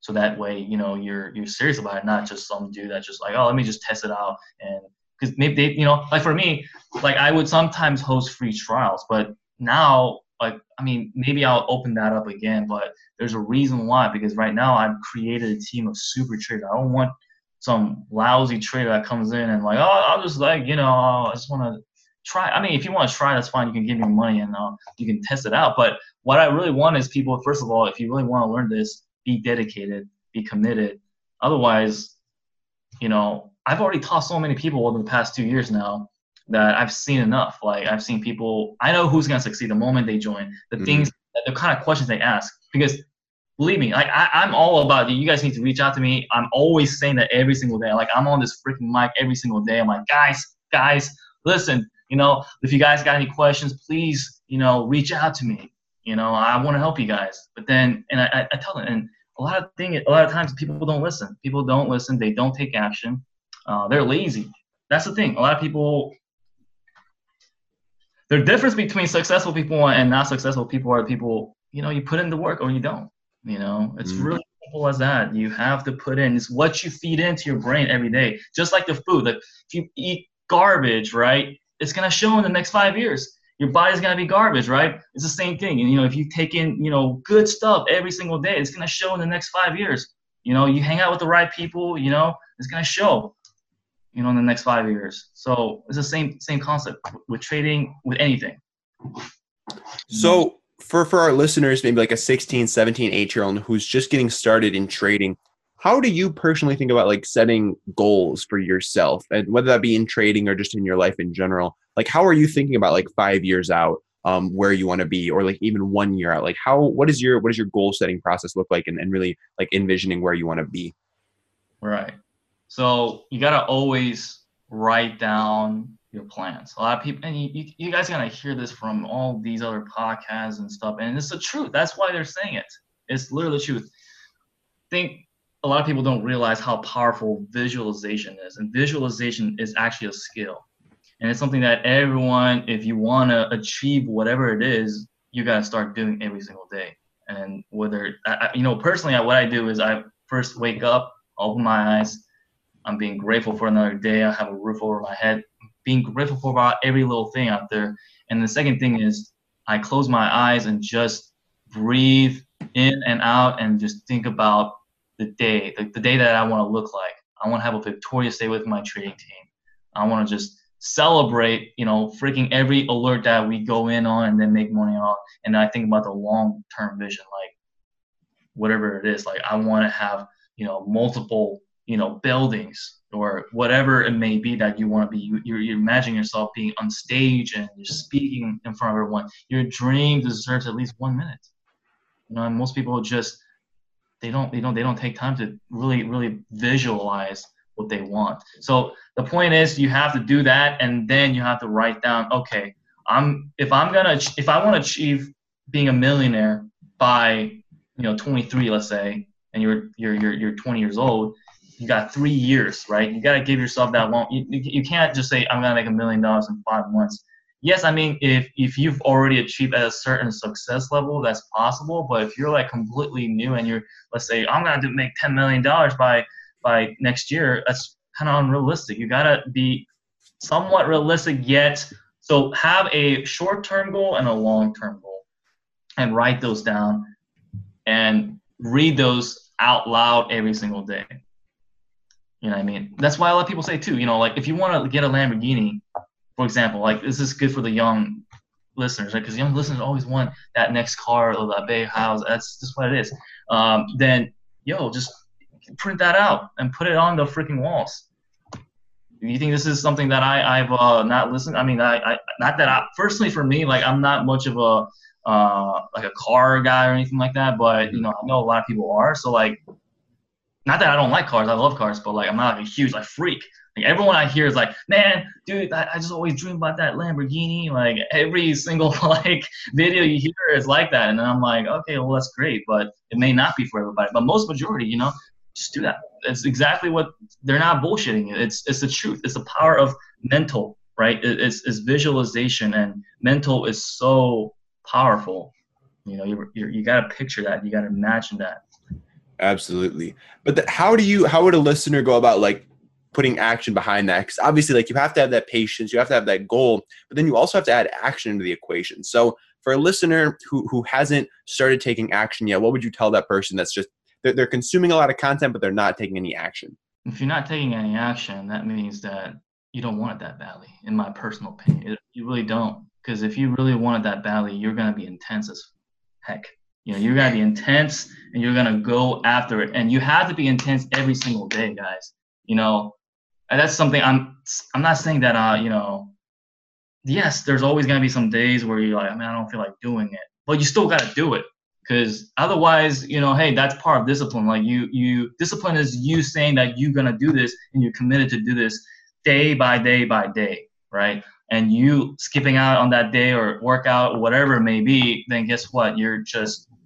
so that way, you know, you're you're serious about it, not just some dude that's just like, oh, let me just test it out. And because maybe they, you know, like for me, like I would sometimes host free trials, but now, like, I mean, maybe I'll open that up again, but there's a reason why, because right now I've created a team of super traders. I don't want some lousy trader that comes in and like, oh, I'll just like, you know, I just want to try. I mean, if you want to try, that's fine. You can give me money and uh, you can test it out. But what I really want is people, first of all, if you really want to learn this, be dedicated, be committed. Otherwise, you know, I've already taught so many people over the past two years now that I've seen enough. Like I've seen people, I know who's going to succeed the moment they join, the mm-hmm. things, the kind of questions they ask, because believe me, like I, I'm all about you. You guys need to reach out to me. I'm always saying that every single day. Like I'm on this freaking mic every single day. I'm like, guys, guys, listen, you know, if you guys got any questions, please, you know, reach out to me. You know, I want to help you guys. But then, and I, I tell them, and a lot of thing, a lot of times people don't listen. People don't listen. They don't take action. Uh, they're lazy. That's the thing. A lot of people. The difference between successful people and not successful people are people, you know, you put in the work or you don't. You know, it's mm. really simple as that. You have to put in, it's what you feed into your brain every day. Just like the food, like if you eat garbage, right, it's going to show in the next five years. Your body's going to be garbage, right? It's the same thing. And, you know, if you take in, you know, good stuff every single day, it's going to show in the next five years. You know, you hang out with the right people, you know, it's going to show, you know, in the next five years. So it's the same, same concept with trading, with anything. So, For for our listeners, maybe like a sixteen, seventeen, eight-year-old who's just getting started in trading, how do you personally think about like setting goals for yourself, and whether that be in trading or just in your life in general? Like, how are you thinking about like five years out, um, where you want to be, or like even one year out? Like, how what is your what does your goal setting process look like, and, and really like envisioning where you want to be? Right. So you gotta always write down your plans. A lot of people, and you, you guys are going to hear this from all these other podcasts and stuff, and it's the truth. That's why they're saying it. It's literally the truth. I think a lot of people don't realize how powerful visualization is, and visualization is actually a skill. And it's something that everyone, if you want to achieve whatever it is, you got to start doing every single day. And whether, I, you know, personally, I, what I do is I first wake up, open my eyes, I'm being grateful for another day, I have a roof over my head, being grateful for about every little thing out there. And the second thing is I close my eyes and just breathe in and out and just think about the day, the, the day that I want to look like. I want to have a victorious day with my trading team. I want to just celebrate, you know, freaking every alert that we go in on and then make money on. And I think about the long-term vision, like whatever it is, like I want to have, you know, multiple, you know, buildings or whatever it may be that you want to be. You, you're, you're imagining yourself being on stage and you're speaking in front of everyone. Your dream deserves at least one minute. You know, and most people just, they don't, they don't, they don't take time to really, really visualize what they want. So the point is you have to do that, and then you have to write down, okay, I'm, if I'm going to, if I want to achieve being a millionaire by, you know, twenty-three, let's say, and you're, you're, you're, you're twenty years old, you got three years, right? You got to give yourself that long. You, you can't just say, I'm going to make a million dollars in five months. Yes, I mean, if, if you've already achieved at a certain success level, that's possible. But if you're like completely new and you're, let's say, I'm going to make ten million dollars by, by next year, that's kind of unrealistic. You got to be somewhat realistic yet. So have a short-term goal and a long-term goal, and write those down and read those out loud every single day. You know what I mean? That's why a lot of people say too, you know, like if you want to get a Lamborghini, for example, like this is good for the young listeners, right? Because young listeners always want that next car or that big house. That's just what it is. Um, then, yo, just print that out and put it on the freaking walls. You think this is something that I, I've uh, not listened? I mean, I, I not that I, personally for me, like I'm not much of a, uh, like a car guy or anything like that, but you know, I know a lot of people are. So like, not that I don't like cars, I love cars, but like I'm not like a huge like freak. Like everyone I hear is like, man, dude, I, I just always dream about that Lamborghini. Like every single like video you hear is like that. And then I'm like, okay, well that's great, but it may not be for everybody. But most majority, you know, just do that. It's exactly what they're not bullshitting. It's it's the truth. It's the power of mental, right? It, it's it's visualization, and mental is so powerful. You know, you you, you got to picture that. You got to imagine that. Absolutely. But the, how do you, how would a listener go about like putting action behind that? Because obviously like you have to have that patience, you have to have that goal, but then you also have to add action into the equation. So for a listener who, who hasn't started taking action yet, what would you tell that person that's just, they're, they're consuming a lot of content, but they're not taking any action? If you're not taking any action, that means that you don't want it that badly, in my personal opinion. It, you really don't. Because if you really want it that badly, you're going to be intense as heck. You know, you're going to be intense and you're going to go after it. And you have to be intense every single day, guys. You know, and that's something I'm I'm not saying that, uh, you know, yes, there's always going to be some days where you're like, I mean, I don't feel like doing it. But you still got to do it, because otherwise, you know, hey, that's part of discipline. Like you, you discipline is you saying that you're going to do this and you're committed to do this day by day by day, right? And you skipping out on that day or workout or whatever it may be, then guess what? You're just –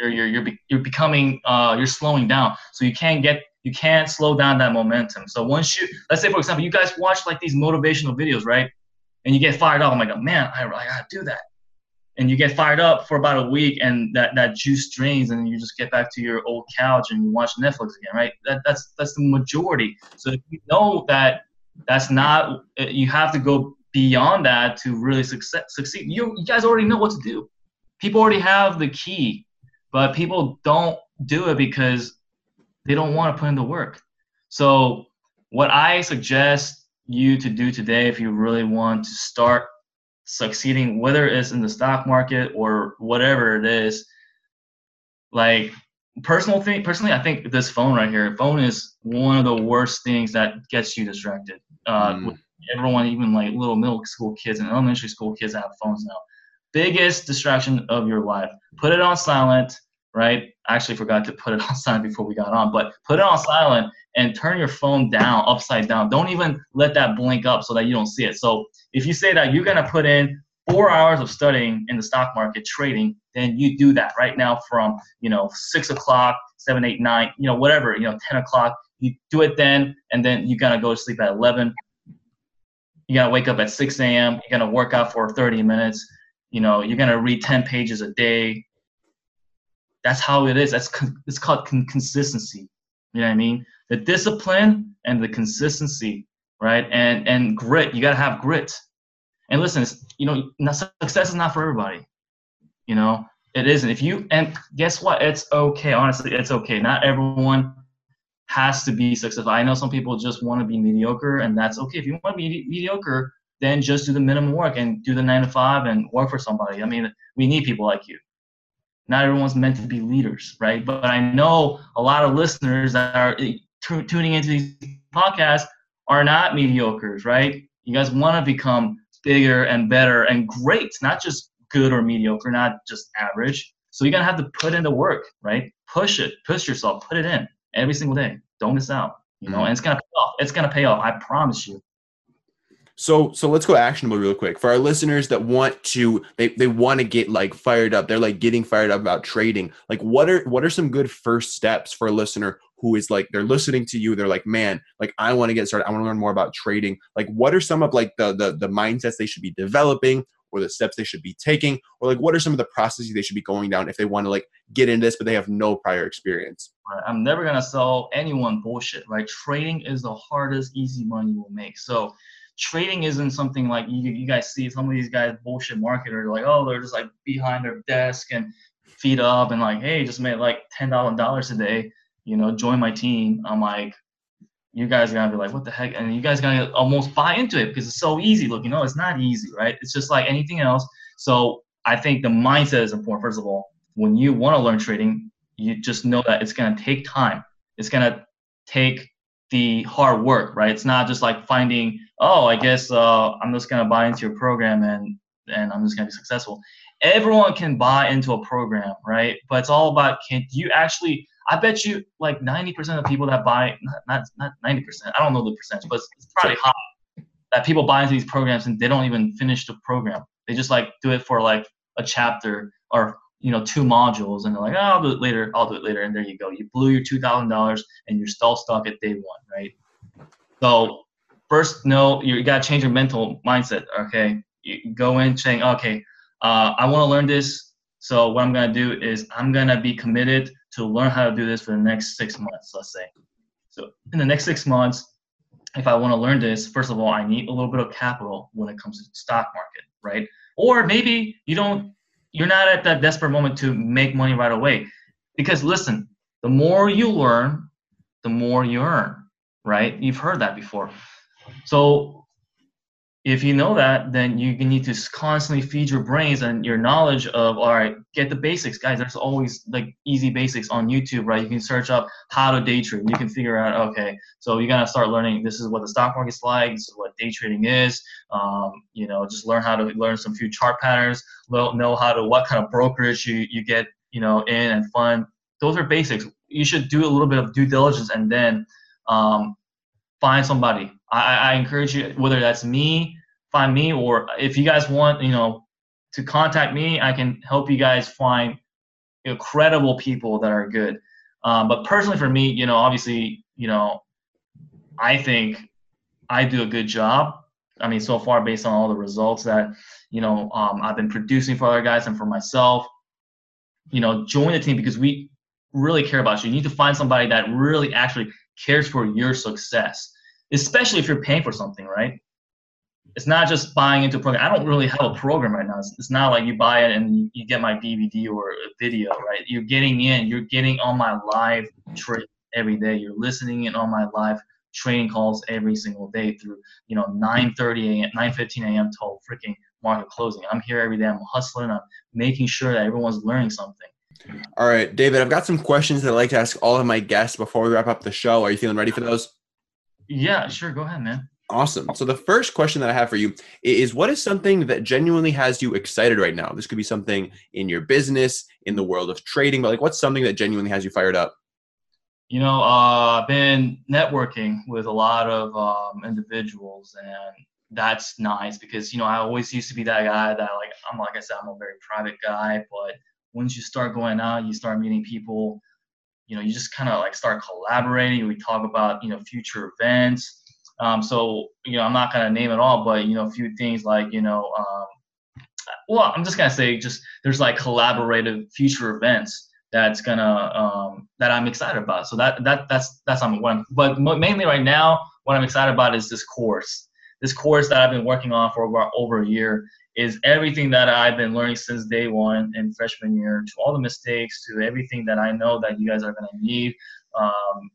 You're you're you're becoming uh you're slowing down, so you can't get you can't slow down that momentum. So once you, let's say for example, you guys watch like these motivational videos, right? And you get fired up. I'm like, man, I, I gotta do that. And you get fired up for about a week, and that, that juice drains, and you just get back to your old couch and you watch Netflix again, right? That that's that's the majority. So if you know that that's not, you have to go beyond that to really success, succeed. You you guys already know what to do. People already have the key. But people don't do it because they don't want to put in the work. So what I suggest you to do today, if you really want to start succeeding, whether it's in the stock market or whatever it is, like personal thing, personally, I think this phone right here, phone is one of the worst things that gets you distracted. Uh, mm. Everyone, even like little middle school kids and elementary school kids have phones now. Biggest distraction of your life. Put it on silent. right? I actually forgot to put it on silent before we got on, but put it on silent and turn your phone down, upside down. Don't even let that blink up so that you don't see it. So if you say that you're going to put in four hours of studying in the stock market trading, then you do that right now from, you know, six o'clock, seven, eight, nine, you know, whatever, you know, ten o'clock, you do it then. And then you got to go to sleep at eleven. You got to wake up at six a m You're going to work out for thirty minutes. You know, you're going to read ten pages a day. That's how it is. That's con- it's called con- consistency. You know what I mean? The discipline and the consistency, right? And, and grit, you got to have grit. And listen, it's, you know, not, success is not for everybody. You know, it isn't. If you, and guess what? It's okay. Honestly, it's okay. Not everyone has to be successful. I know some people just want to be mediocre, and that's okay. If you want to be mediocre, then just do the minimum work and do the nine to five and work for somebody. I mean, we need people like you. Not everyone's meant to be leaders, right? But I know a lot of listeners that are t- tuning into these podcasts are not mediocres, right? You guys want to become bigger and better and great, not just good or mediocre, not just average. So you're going to have to put in the work, right? Push it, push yourself, put it in every single day. Don't miss out, you know, and it's going to pay off. It's going to pay off. I promise you. So, so let's go actionable real quick for our listeners that want to, they, they want to get like fired up. They're like getting fired up about trading. Like what are, what are some good first steps for a listener who is like, they're listening to you. They're like, man, like I want to get started. I want to learn more about trading. Like what are some of like the, the, the mindsets they should be developing or the steps they should be taking, or like, what are some of the processes they should be going down if they want to like get into this, but they have no prior experience? I'm never going to sell anyone bullshit, right? Trading is the hardest, easy money you will make. So trading isn't something like you, you guys see some of these guys bullshit marketers like, oh, they're just like behind their desk and feet up and like, hey, just made like ten dollars today, you know, join my team. I'm like, you guys are going to be like, what the heck? And you guys are going to almost buy into it because it's so easy. Look, you know, it's not easy, right? It's just like anything else. So I think the mindset is important. First of all, when you want to learn trading, you just know that it's going to take time. It's going to take the hard work, right? It's not just like finding, oh, I guess uh, I'm just going to buy into your program and, and I'm just going to be successful. Everyone can buy into a program, right? But it's all about, can you actually, I bet you like ninety percent of people that buy, not not ninety percent, I don't know the percentage, but it's, it's probably high that people buy into these programs and they don't even finish the program. They just like do it for like a chapter or, you know, two modules and they're like, oh, I'll do it later. I'll do it later. And there you go. You blew your two thousand dollars and you're still stuck at day one, right? So first, no, you got to change your mental mindset. Okay. You go in saying, okay, uh, I want to learn this. So what I'm going to do is I'm going to be committed to learn how to do this for the next six months, let's say. So in the next six months, if I want to learn this, first of all, I need a little bit of capital when it comes to the stock market, right? Or maybe you don't, you're not at that desperate moment to make money right away. Because listen, the more you learn, the more you earn, right? You've heard that before. So if you know that, then you need to constantly feed your brains and your knowledge of, all right, get the basics. Guys, there's always like easy basics on YouTube, right? You can search up how to day trade. You can figure out, okay, so you got to start learning. This is what the stock market's like. This is what day trading is. Um, you know, just learn how to learn some few chart patterns. Know how to what kind of brokerage you, you get, you know, in and fund. Those are basics. You should do a little bit of due diligence and then um, find somebody. I, I encourage you, whether that's me, find me, or if you guys want, you know, to contact me, I can help you guys find, you know, credible people that are good. Um, but personally for me, you know, obviously, you know, I think I do a good job. I mean, so far based on all the results that, you know, um, I've been producing for other guys and for myself, you know, join the team because we really care about you. You need to find somebody that really actually cares for your success. Especially if you're paying for something, right? It's not just buying into a program. I don't really have a program right now. It's, it's not like you buy it and you get my D V D or a video, right? You're getting in. You're getting on my live trade every day. You're listening in on my live training calls every single day through, you know, nine thirty a.m., nine fifteen a.m. till freaking market closing. I'm here every day. I'm hustling. I'm making sure that everyone's learning something. All right, David, I've got some questions that I'd like to ask all of my guests before we wrap up the show. Are you feeling ready for those? Yeah, sure. Go ahead, man. Awesome. So the first question that I have for you is, what is something that genuinely has you excited right now? This could be something in your business, in the world of trading, but like, what's something that genuinely has you fired up? You know, uh, I've been networking with a lot of um, individuals, and that's nice because, you know, I always used to be that guy that, like, I'm, like I said, I'm a very private guy, but once you start going out, you start meeting people, you know, you just kind of like start collaborating. We talk about, you know, future events. Um, so, you know, I'm not going to name it all, but, you know, a few things like, you know, um, well, I'm just going to say just there's like collaborative future events that's going to um, that I'm excited about. So that that that's that's I'm one. But mainly right now, what I'm excited about is this course. This course that I've been working on for over, over a year is everything that I've been learning since day one in freshman year, to all the mistakes, to everything that I know that you guys are going to need um,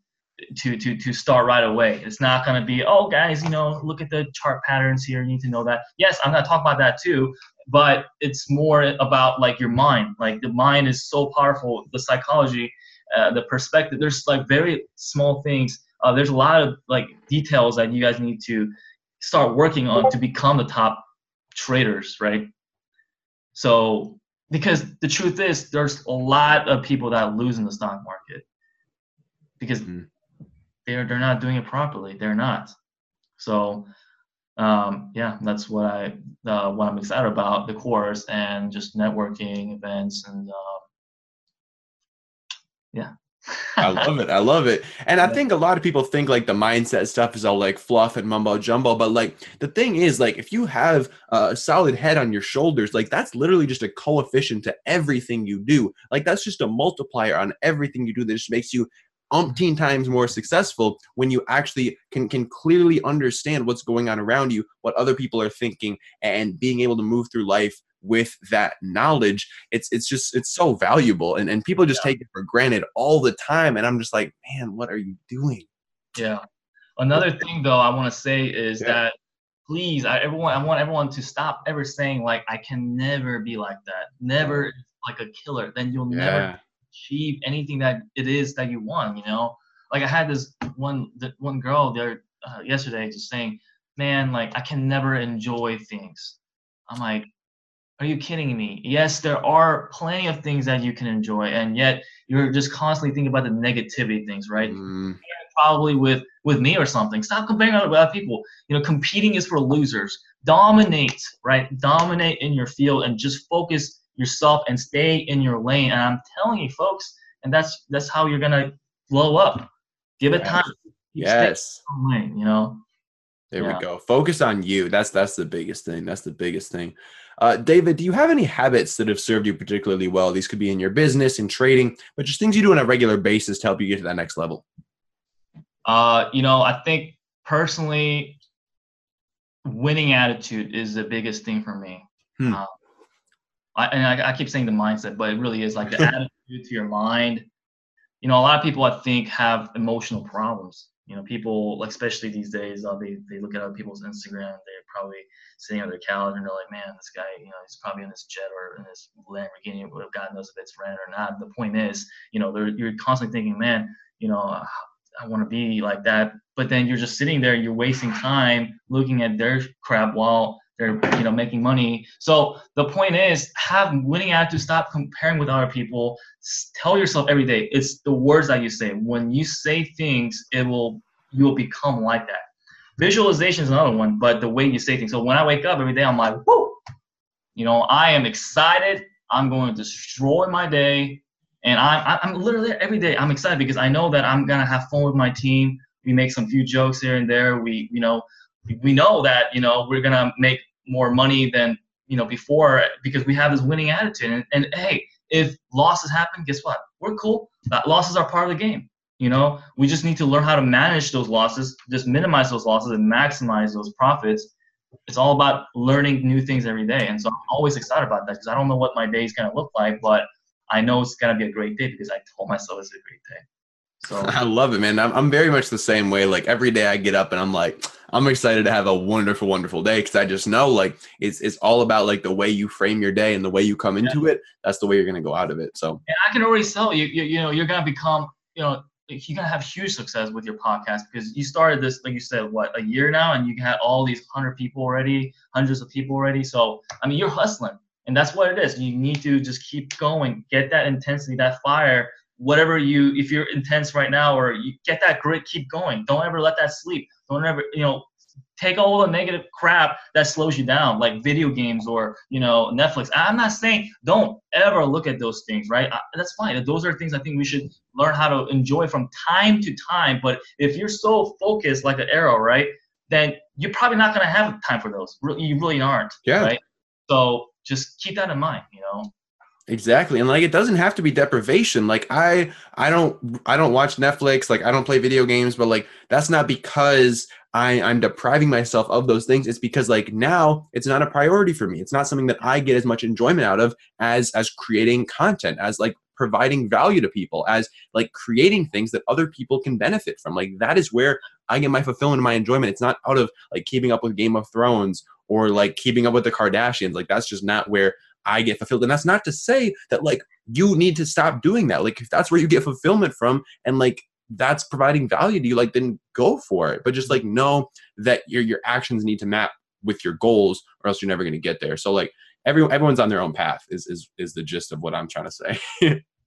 to, to, to start right away. It's not going to be, oh, guys, you know, look at the chart patterns here. You need to know that. Yes, I'm going to talk about that too, but it's more about like your mind. Like the mind is so powerful, the psychology, uh, the perspective. There's like very small things. Uh, there's a lot of like details that you guys need to start working on to become the top traders, right? So, because the truth is, there's a lot of people that lose in the stock market because mm-hmm. they're they're not doing it properly. They're not. So, um, yeah, that's what I uh, what I'm excited about, the course and just networking events and uh, yeah. I love it. I love it. And I think a lot of people think like the mindset stuff is all like fluff and mumbo jumbo. But like the thing is, like if you have a solid head on your shoulders, like that's literally just a coefficient to everything you do. Like that's just a multiplier on everything you do that just makes you umpteen times more successful when you actually can can clearly understand what's going on around you, what other people are thinking, and being able to move through life with that knowledge. It's it's just it's so valuable, and and people just yeah. take it for granted all the time. And I'm just like, man, what are you doing? Yeah. Another thing though, I want to say is yeah. that please, I everyone, I want everyone to stop ever saying like, I can never be like that. Never like a killer. Then you'll yeah. never achieve anything that it is that you want. You know, like I had this one the one girl there uh, yesterday just saying, man, like I can never enjoy things. I'm like, are you kidding me? Yes, there are plenty of things that you can enjoy, and yet you're just constantly thinking about the negativity things, right? Mm. Probably with, with me or something. Stop comparing with other people. You know, competing is for losers. Dominate, right? Dominate in your field and just focus yourself and stay in your lane. And I'm telling you, folks, and that's that's how you're gonna blow up. Give it yes. time. Yes. Stay in your lane, you know. There yeah. we go. Focus on you. That's that's the biggest thing. That's the biggest thing. Uh, David, do you have any habits that have served you particularly well? These could be in your business, in trading, but just things you do on a regular basis to help you get to that next level. Uh, you know, I think personally, winning attitude is the biggest thing for me. Hmm. Uh, I, and I, I keep saying the mindset, but it really is like the attitude to your mind. You know, a lot of people I think have emotional problems. You know, people, like especially these days, uh, they, they look at other people's Instagram, they're probably sitting on their couch and they're like, man, this guy, you know, he's probably in this jet or in this Lamborghini, but God knows if it's rent or not. The point is, you know, you're constantly thinking, man, you know, I, I want to be like that. But then you're just sitting there, you're wasting time looking at their crap while they're, you know, making money. So the point is, have winning attitude, stop comparing with other people. Tell yourself every day, it's the words that you say. When you say things, it will, you will become like that. Visualization is another one, but the way you say things. So when I wake up every day, I'm like, whoo, you know, I am excited. I'm going to destroy my day. And I, I'm literally every day, I'm excited because I know that I'm going to have fun with my team. We make some few jokes here and there. We, you know, we know that, you know, we're going to make more money than, you know, before because we have this winning attitude. And, and hey, if losses happen, guess what? We're cool. Losses are part of the game. You know, we just need to learn how to manage those losses, just minimize those losses and maximize those profits. It's all about learning new things every day. And so I'm always excited about that because I don't know what my day is going to look like, but I know it's going to be a great day because I told myself it's a great day. So I love it, man. I'm, I'm very much the same way. Like every day I get up and I'm like, I'm excited to have a wonderful, wonderful day. Cause I just know like it's, it's all about like the way you frame your day and the way you come into yeah. it. That's the way you're going to go out of it. So and I can already tell you, you, you know, you're going to become, you know, you're going to have huge success with your podcast, because you started this, like you said, what, a year now, and you had all these hundred people already, hundreds of people already. So, I mean, you're hustling, and that's what it is. You need to just keep going, get that intensity, that fire, whatever you, if you're intense right now, or you get that grit, keep going. Don't ever let that sleep. Don't ever, you know, take all the negative crap that slows you down, like video games or, you know, Netflix. I'm not saying don't ever look at those things, right? I, that's fine. Those are things I think we should learn how to enjoy from time to time. But if you're so focused like an arrow, right, then you're probably not going to have time for those. You really aren't, yeah. Right? So just keep that in mind, you know? Exactly. And like, it doesn't have to be deprivation. Like I, I don't, I don't watch Netflix. Like I don't play video games, but like, that's not because I I'm depriving myself of those things. It's because like now it's not a priority for me. It's not something that I get as much enjoyment out of as, as creating content, as like providing value to people, as like creating things that other people can benefit from. Like that is where I get my fulfillment and my enjoyment. It's not out of like keeping up with Game of Thrones or like keeping up with the Kardashians. Like that's just not where I get fulfilled. And that's not to say that like you need to stop doing that. Like if that's where you get fulfillment from and like that's providing value to you, like then go for it. But just like know that your your actions need to map with your goals, or else you're never going to get there. So like every everyone's on their own path is is is the gist of what I'm trying to say.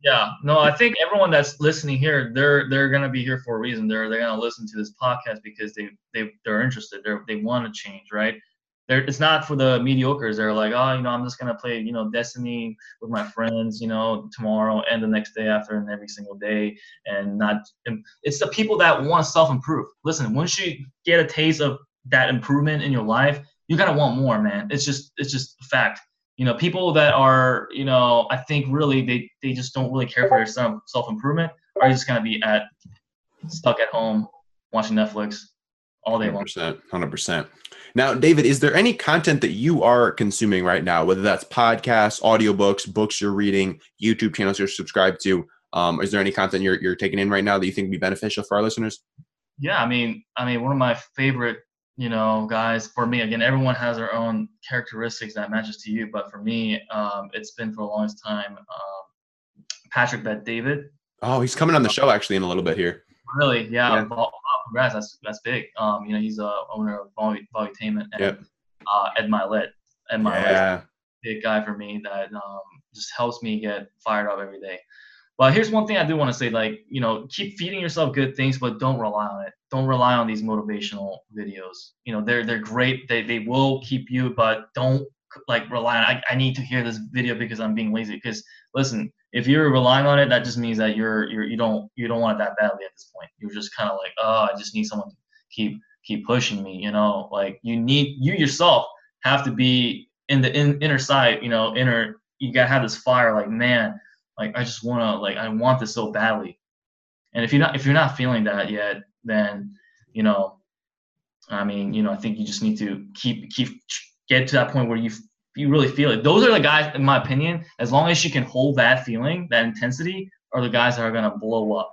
Yeah. No, I think everyone that's listening here, they're they're going to be here for a reason. They're they're going to listen to this podcast because they they they're interested. They they want to change, right? It's not for the mediocres. They're like, oh, you know, I'm just going to play, you know, Destiny with my friends, you know, tomorrow and the next day after and every single day. And not, and it's the people that want self-improve. Listen, once you get a taste of that improvement in your life, you're going to want more, man. It's just, it's just a fact. You know, people that are, you know, I think really they, they just don't really care for their self-improvement are just going to be at stuck at home watching Netflix all day long. one hundred percent. Now, David, is there any content that you are consuming right now, whether that's podcasts, audiobooks, books you're reading, YouTube channels you're subscribed to? Um, is there any content you're, you're taking in right now that you think would be beneficial for our listeners? Yeah, I mean, I mean, one of my favorite, you know, guys for me, again, everyone has their own characteristics that matches to you. But for me, um, it's been for the longest time, um, Patrick Bet David. Oh, he's coming on the show actually in a little bit here. Really? Yeah. yeah. Well, congrats. That's, that's big. Um, you know, he's a owner of Volleytainment and yep. uh, Ed Mylett. Ed Mylett yeah. is a big guy for me that um, just helps me get fired up every day. But here's one thing I do want to say, like, you know, keep feeding yourself good things, but don't rely on it. Don't rely on these motivational videos. You know, they're, they're great. They, they will keep you, but don't like rely on, I, I need to hear this video because I'm being lazy. Because listen, if you're relying on it, that just means that you're, you're, you don't, you don't want it that badly at this point. You're just kind of like, oh, I just need someone to keep, keep pushing me. You know, like you need, you yourself have to be in the in, inner side, you know, inner, you gotta have this fire, like, man, like, I just want to, like, I want this so badly. And if you're not, if you're not feeling that yet, then, you know, I mean, you know, I think you just need to keep, keep, get to that point where you you really feel it. Those are the guys, in my opinion, as long as you can hold that feeling, that intensity, are the guys that are going to blow up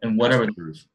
and whatever. That's the truth.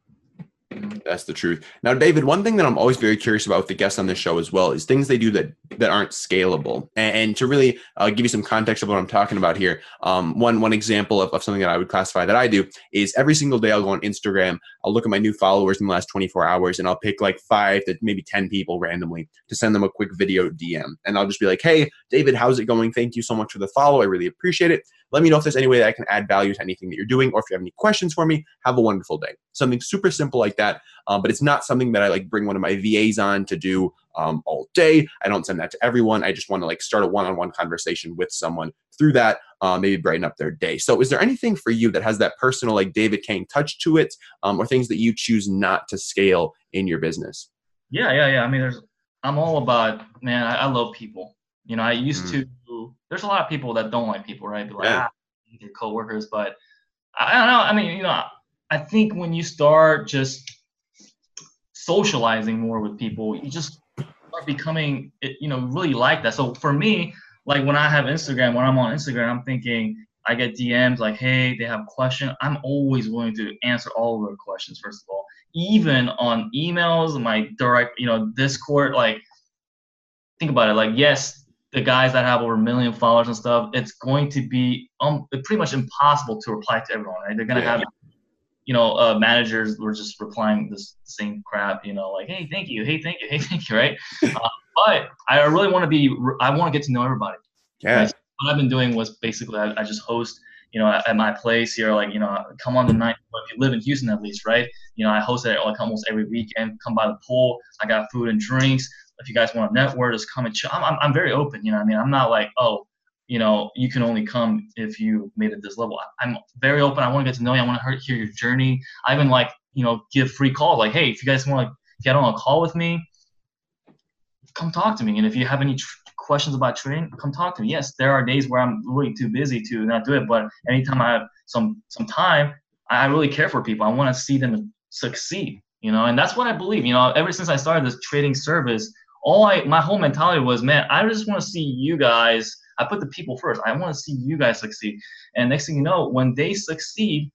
That's the truth. Now, David, one thing that I'm always very curious about with the guests on this show as well is things they do that, that aren't scalable. And, and to really uh, give you some context of what I'm talking about here, um, one one example of, of something that I would classify that I do is every single day I'll go on Instagram, I'll look at my new followers in the last twenty-four hours, and I'll pick like five to maybe ten people randomly to send them a quick video D M. And I'll just be like, hey, David, how's it going? Thank you so much for the follow. I really appreciate it. Let me know if there's any way that I can add value to anything that you're doing, or if you have any questions for me, have a wonderful day. Something super simple like that, um, but it's not something that I like bring one of my V As on to do um, all day. I don't send that to everyone. I just want to like start a one-on-one conversation with someone through that, uh, maybe brighten up their day. So is there anything for you that has that personal like David Kang touch to it, um, or things that you choose not to scale in your business? Yeah, yeah, yeah. I mean, there's, I'm all about, man, I, I love people. You know, I used mm. to, there's a lot of people that don't like people, right? Be like, yeah. ah, your coworkers, but I don't know. I mean, you know, I think when you start just socializing more with people, you just start becoming, you know, really like that. So for me, like when I have Instagram, when I'm on Instagram, I'm thinking I get D Ms like, hey, they have a question. I'm always willing to answer all of their questions, first of all, even on emails, my direct, you know, Discord, like think about it. Like, yes, the guys that have over a million followers and stuff, it's going to be um, pretty much impossible to reply to everyone, right? They're going to yeah. have you know, uh, managers were just replying this same crap, you know, like, hey, thank you, hey, thank you, hey, thank you, right? uh, but I really want to be, I want to get to know everybody. Yeah. Right? So what I've been doing was basically I, I just host, you know, at, at my place here, like, you know, come on the night, if you live in Houston at least, right? You know, I host it like almost every weekend, come by the pool, I got food and drinks. If you guys want to network, just come and chill. I'm, I'm, I'm very open, you know what I mean? I'm not like, oh, you know, you can only come if you made it this level. I'm very open. I want to get to know you. I want to hear your journey. I even like, you know, give free calls. Like, hey, if you guys want to get on a call with me, come talk to me. And if you have any tr- questions about trading, come talk to me. Yes, there are days where I'm really too busy to not do it. But anytime I have some, some time, I really care for people. I want to see them succeed, you know, and that's what I believe. You know, ever since I started this trading service, all I, my whole mentality was, man, I just want to see you guys. I put the people first. I want to see you guys succeed. And next thing you know, when they succeed,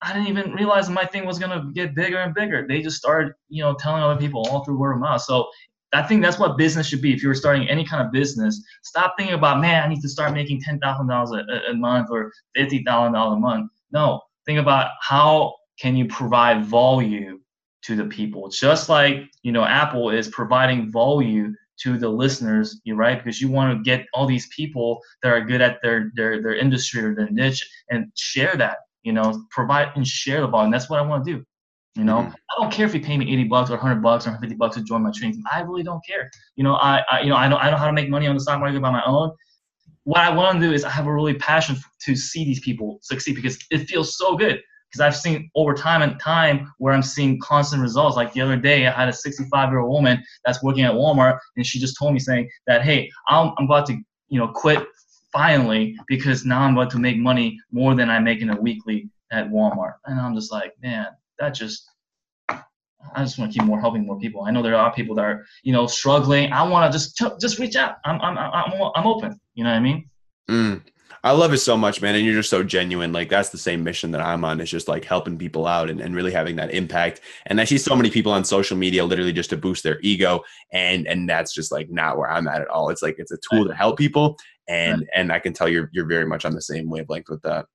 I didn't even realize my thing was going to get bigger and bigger. They just started, you know, telling other people all through word of mouth. So I think that's what business should be. If you're starting any kind of business, stop thinking about, man, I need to start making ten thousand dollars a, a month or fifty thousand dollars a month. No, think about how can you provide value to the people? Just like, you know, Apple is providing value to the listeners, you're right, because you want to get all these people that are good at their their their industry or their niche and share that, you know, provide and share the ball. And that's what I want to do. You know, mm-hmm. I don't care if you pay me eighty bucks or one hundred bucks or one hundred fifty bucks to join my training team. I really don't care. You know, I, I you know I know I know how to make money on the stock market by my own. What I want to do is I have a really passion to see these people succeed because it feels so good. Because I've seen over time and time where I'm seeing constant results. Like the other day, I had a sixty-five-year-old woman that's working at Walmart, and she just told me saying that, hey, I'm, I'm about to, you know, quit finally because now I'm about to make money more than I make in a weekly at Walmart. And I'm just like, man, that just – I just want to keep more helping more people. I know there are people that are, you know, struggling. I want to just just reach out. I'm I'm I'm I'm open. You know what I mean? Mm. I love it so much, man. And you're just so genuine. Like that's the same mission that I'm on. It's just like helping people out and, and really having that impact. And I see so many people on social media, literally just to boost their ego. And, and that's just like not where I'm at at all. It's like, it's a tool to help people. And, and I can tell you're, you're very much on the same wavelength with that.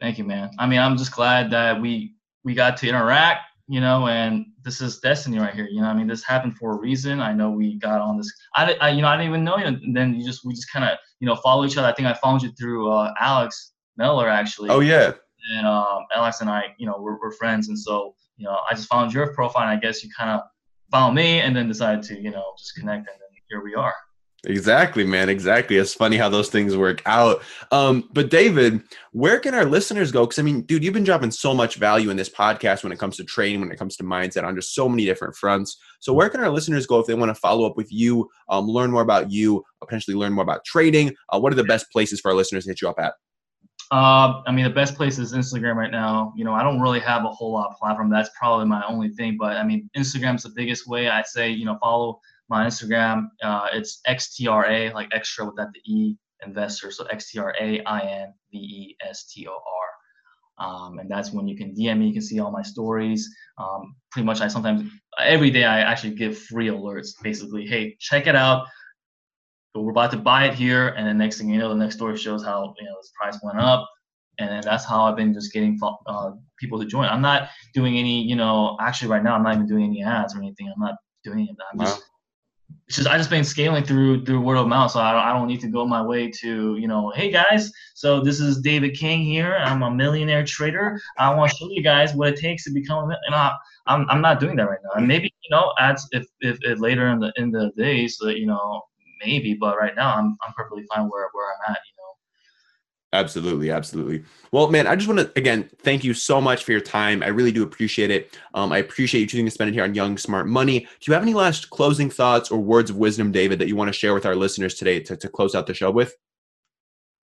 Thank you, man. I mean, I'm just glad that we, we got to interact, you know, and this is destiny right here. You know, I mean, this happened for a reason. I know we got on this. I, I you know, I didn't even know you. And then you just, we just kind of, you know, follow each other. I think I found you through uh, Alex Miller, actually. Oh, yeah. And um, Alex and I, you know, we're, we're friends. And so, you know, I just found your profile. And I guess you kind of found me and then decided to, you know, just connect. And then here we are. Exactly, man. Exactly. It's funny how those things work out. Um, but David, where can our listeners go? Because I mean, dude, you've been dropping so much value in this podcast when it comes to training, when it comes to mindset on just so many different fronts. So where can our listeners go if they want to follow up with you, um, learn more about you, potentially learn more about trading? Uh, what are the best places for our listeners to hit you up at? Uh, I mean, the best place is Instagram right now. You know, I don't really have a whole lot of platform. That's probably my only thing. But I mean, Instagram's the biggest way. I'd say, you know, follow my Instagram, uh, it's X T R A, like extra without the E, investor. So X T R A I N V E S T O R. Um, and that's when you can D M me. You can see all my stories. Um, pretty much I sometimes, every day I actually give free alerts. Basically, hey, check it out. We're about to buy it here. And the next thing you know, the next story shows how, you know, this price went up. And then that's how I've been just getting uh, people to join. I'm not doing any, you know, actually right now I'm not even doing any ads or anything. I'm not doing any of that. I'm wow. just, It's just I just been scaling through through word of mouth, so I don't, I don't need to go my way to, you know, hey guys, so this is David King here. I'm a millionaire trader. I want to show you guys what it takes to become. And I, I'm I'm not doing that right now. And maybe, you know, ads if, if if later in the in the day, so you know, maybe. But right now, I'm I'm perfectly fine where where I'm at. You know. Absolutely. Absolutely. Well, man, I just want to, again, thank you so much for your time. I really do appreciate it. Um, I appreciate you choosing to spend it here on Young Smart Money. Do you have any last closing thoughts or words of wisdom, David, that you want to share with our listeners today to, to close out the show with?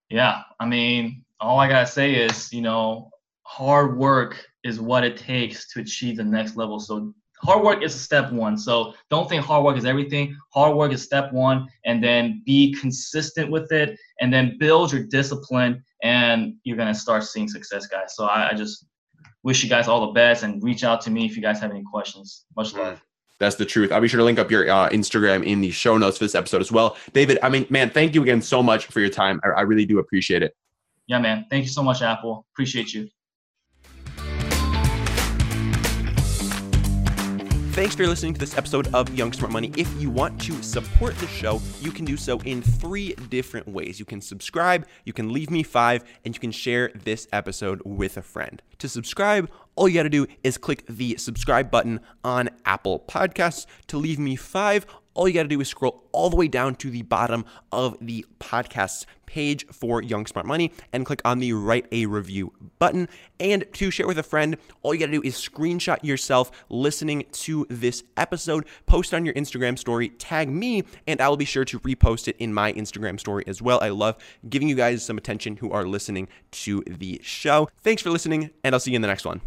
Yeah. I mean, all I got to say is, you know, hard work is what it takes to achieve the next level. So hard work is step one. So don't think hard work is everything. Hard work is step one, and then be consistent with it, and then build your discipline, and you're going to start seeing success, guys. So I, I just wish you guys all the best, and reach out to me if you guys have any questions. Much love. That's the truth. I'll be sure to link up your uh, Instagram in the show notes for this episode as well. David, I mean, man, thank you again so much for your time. I, I really do appreciate it. Yeah, man. Thank you so much, Apple. Appreciate you. Thanks for listening to this episode of Young Smart Money. If you want to support the show, you can do so in three different ways. You can subscribe, you can leave me five, and you can share this episode with a friend. To subscribe, all you got to do is click the subscribe button on Apple Podcasts. To leave me five, all you got to do is scroll all the way down to the bottom of the podcast's page for Young Smart Money and click on the Write a Review button. And to share with a friend, all you got to do is screenshot yourself listening to this episode, post on your Instagram story, tag me, and I will be sure to repost it in my Instagram story as well. I love giving you guys some attention who are listening to the show. Thanks for listening, and I'll see you in the next one.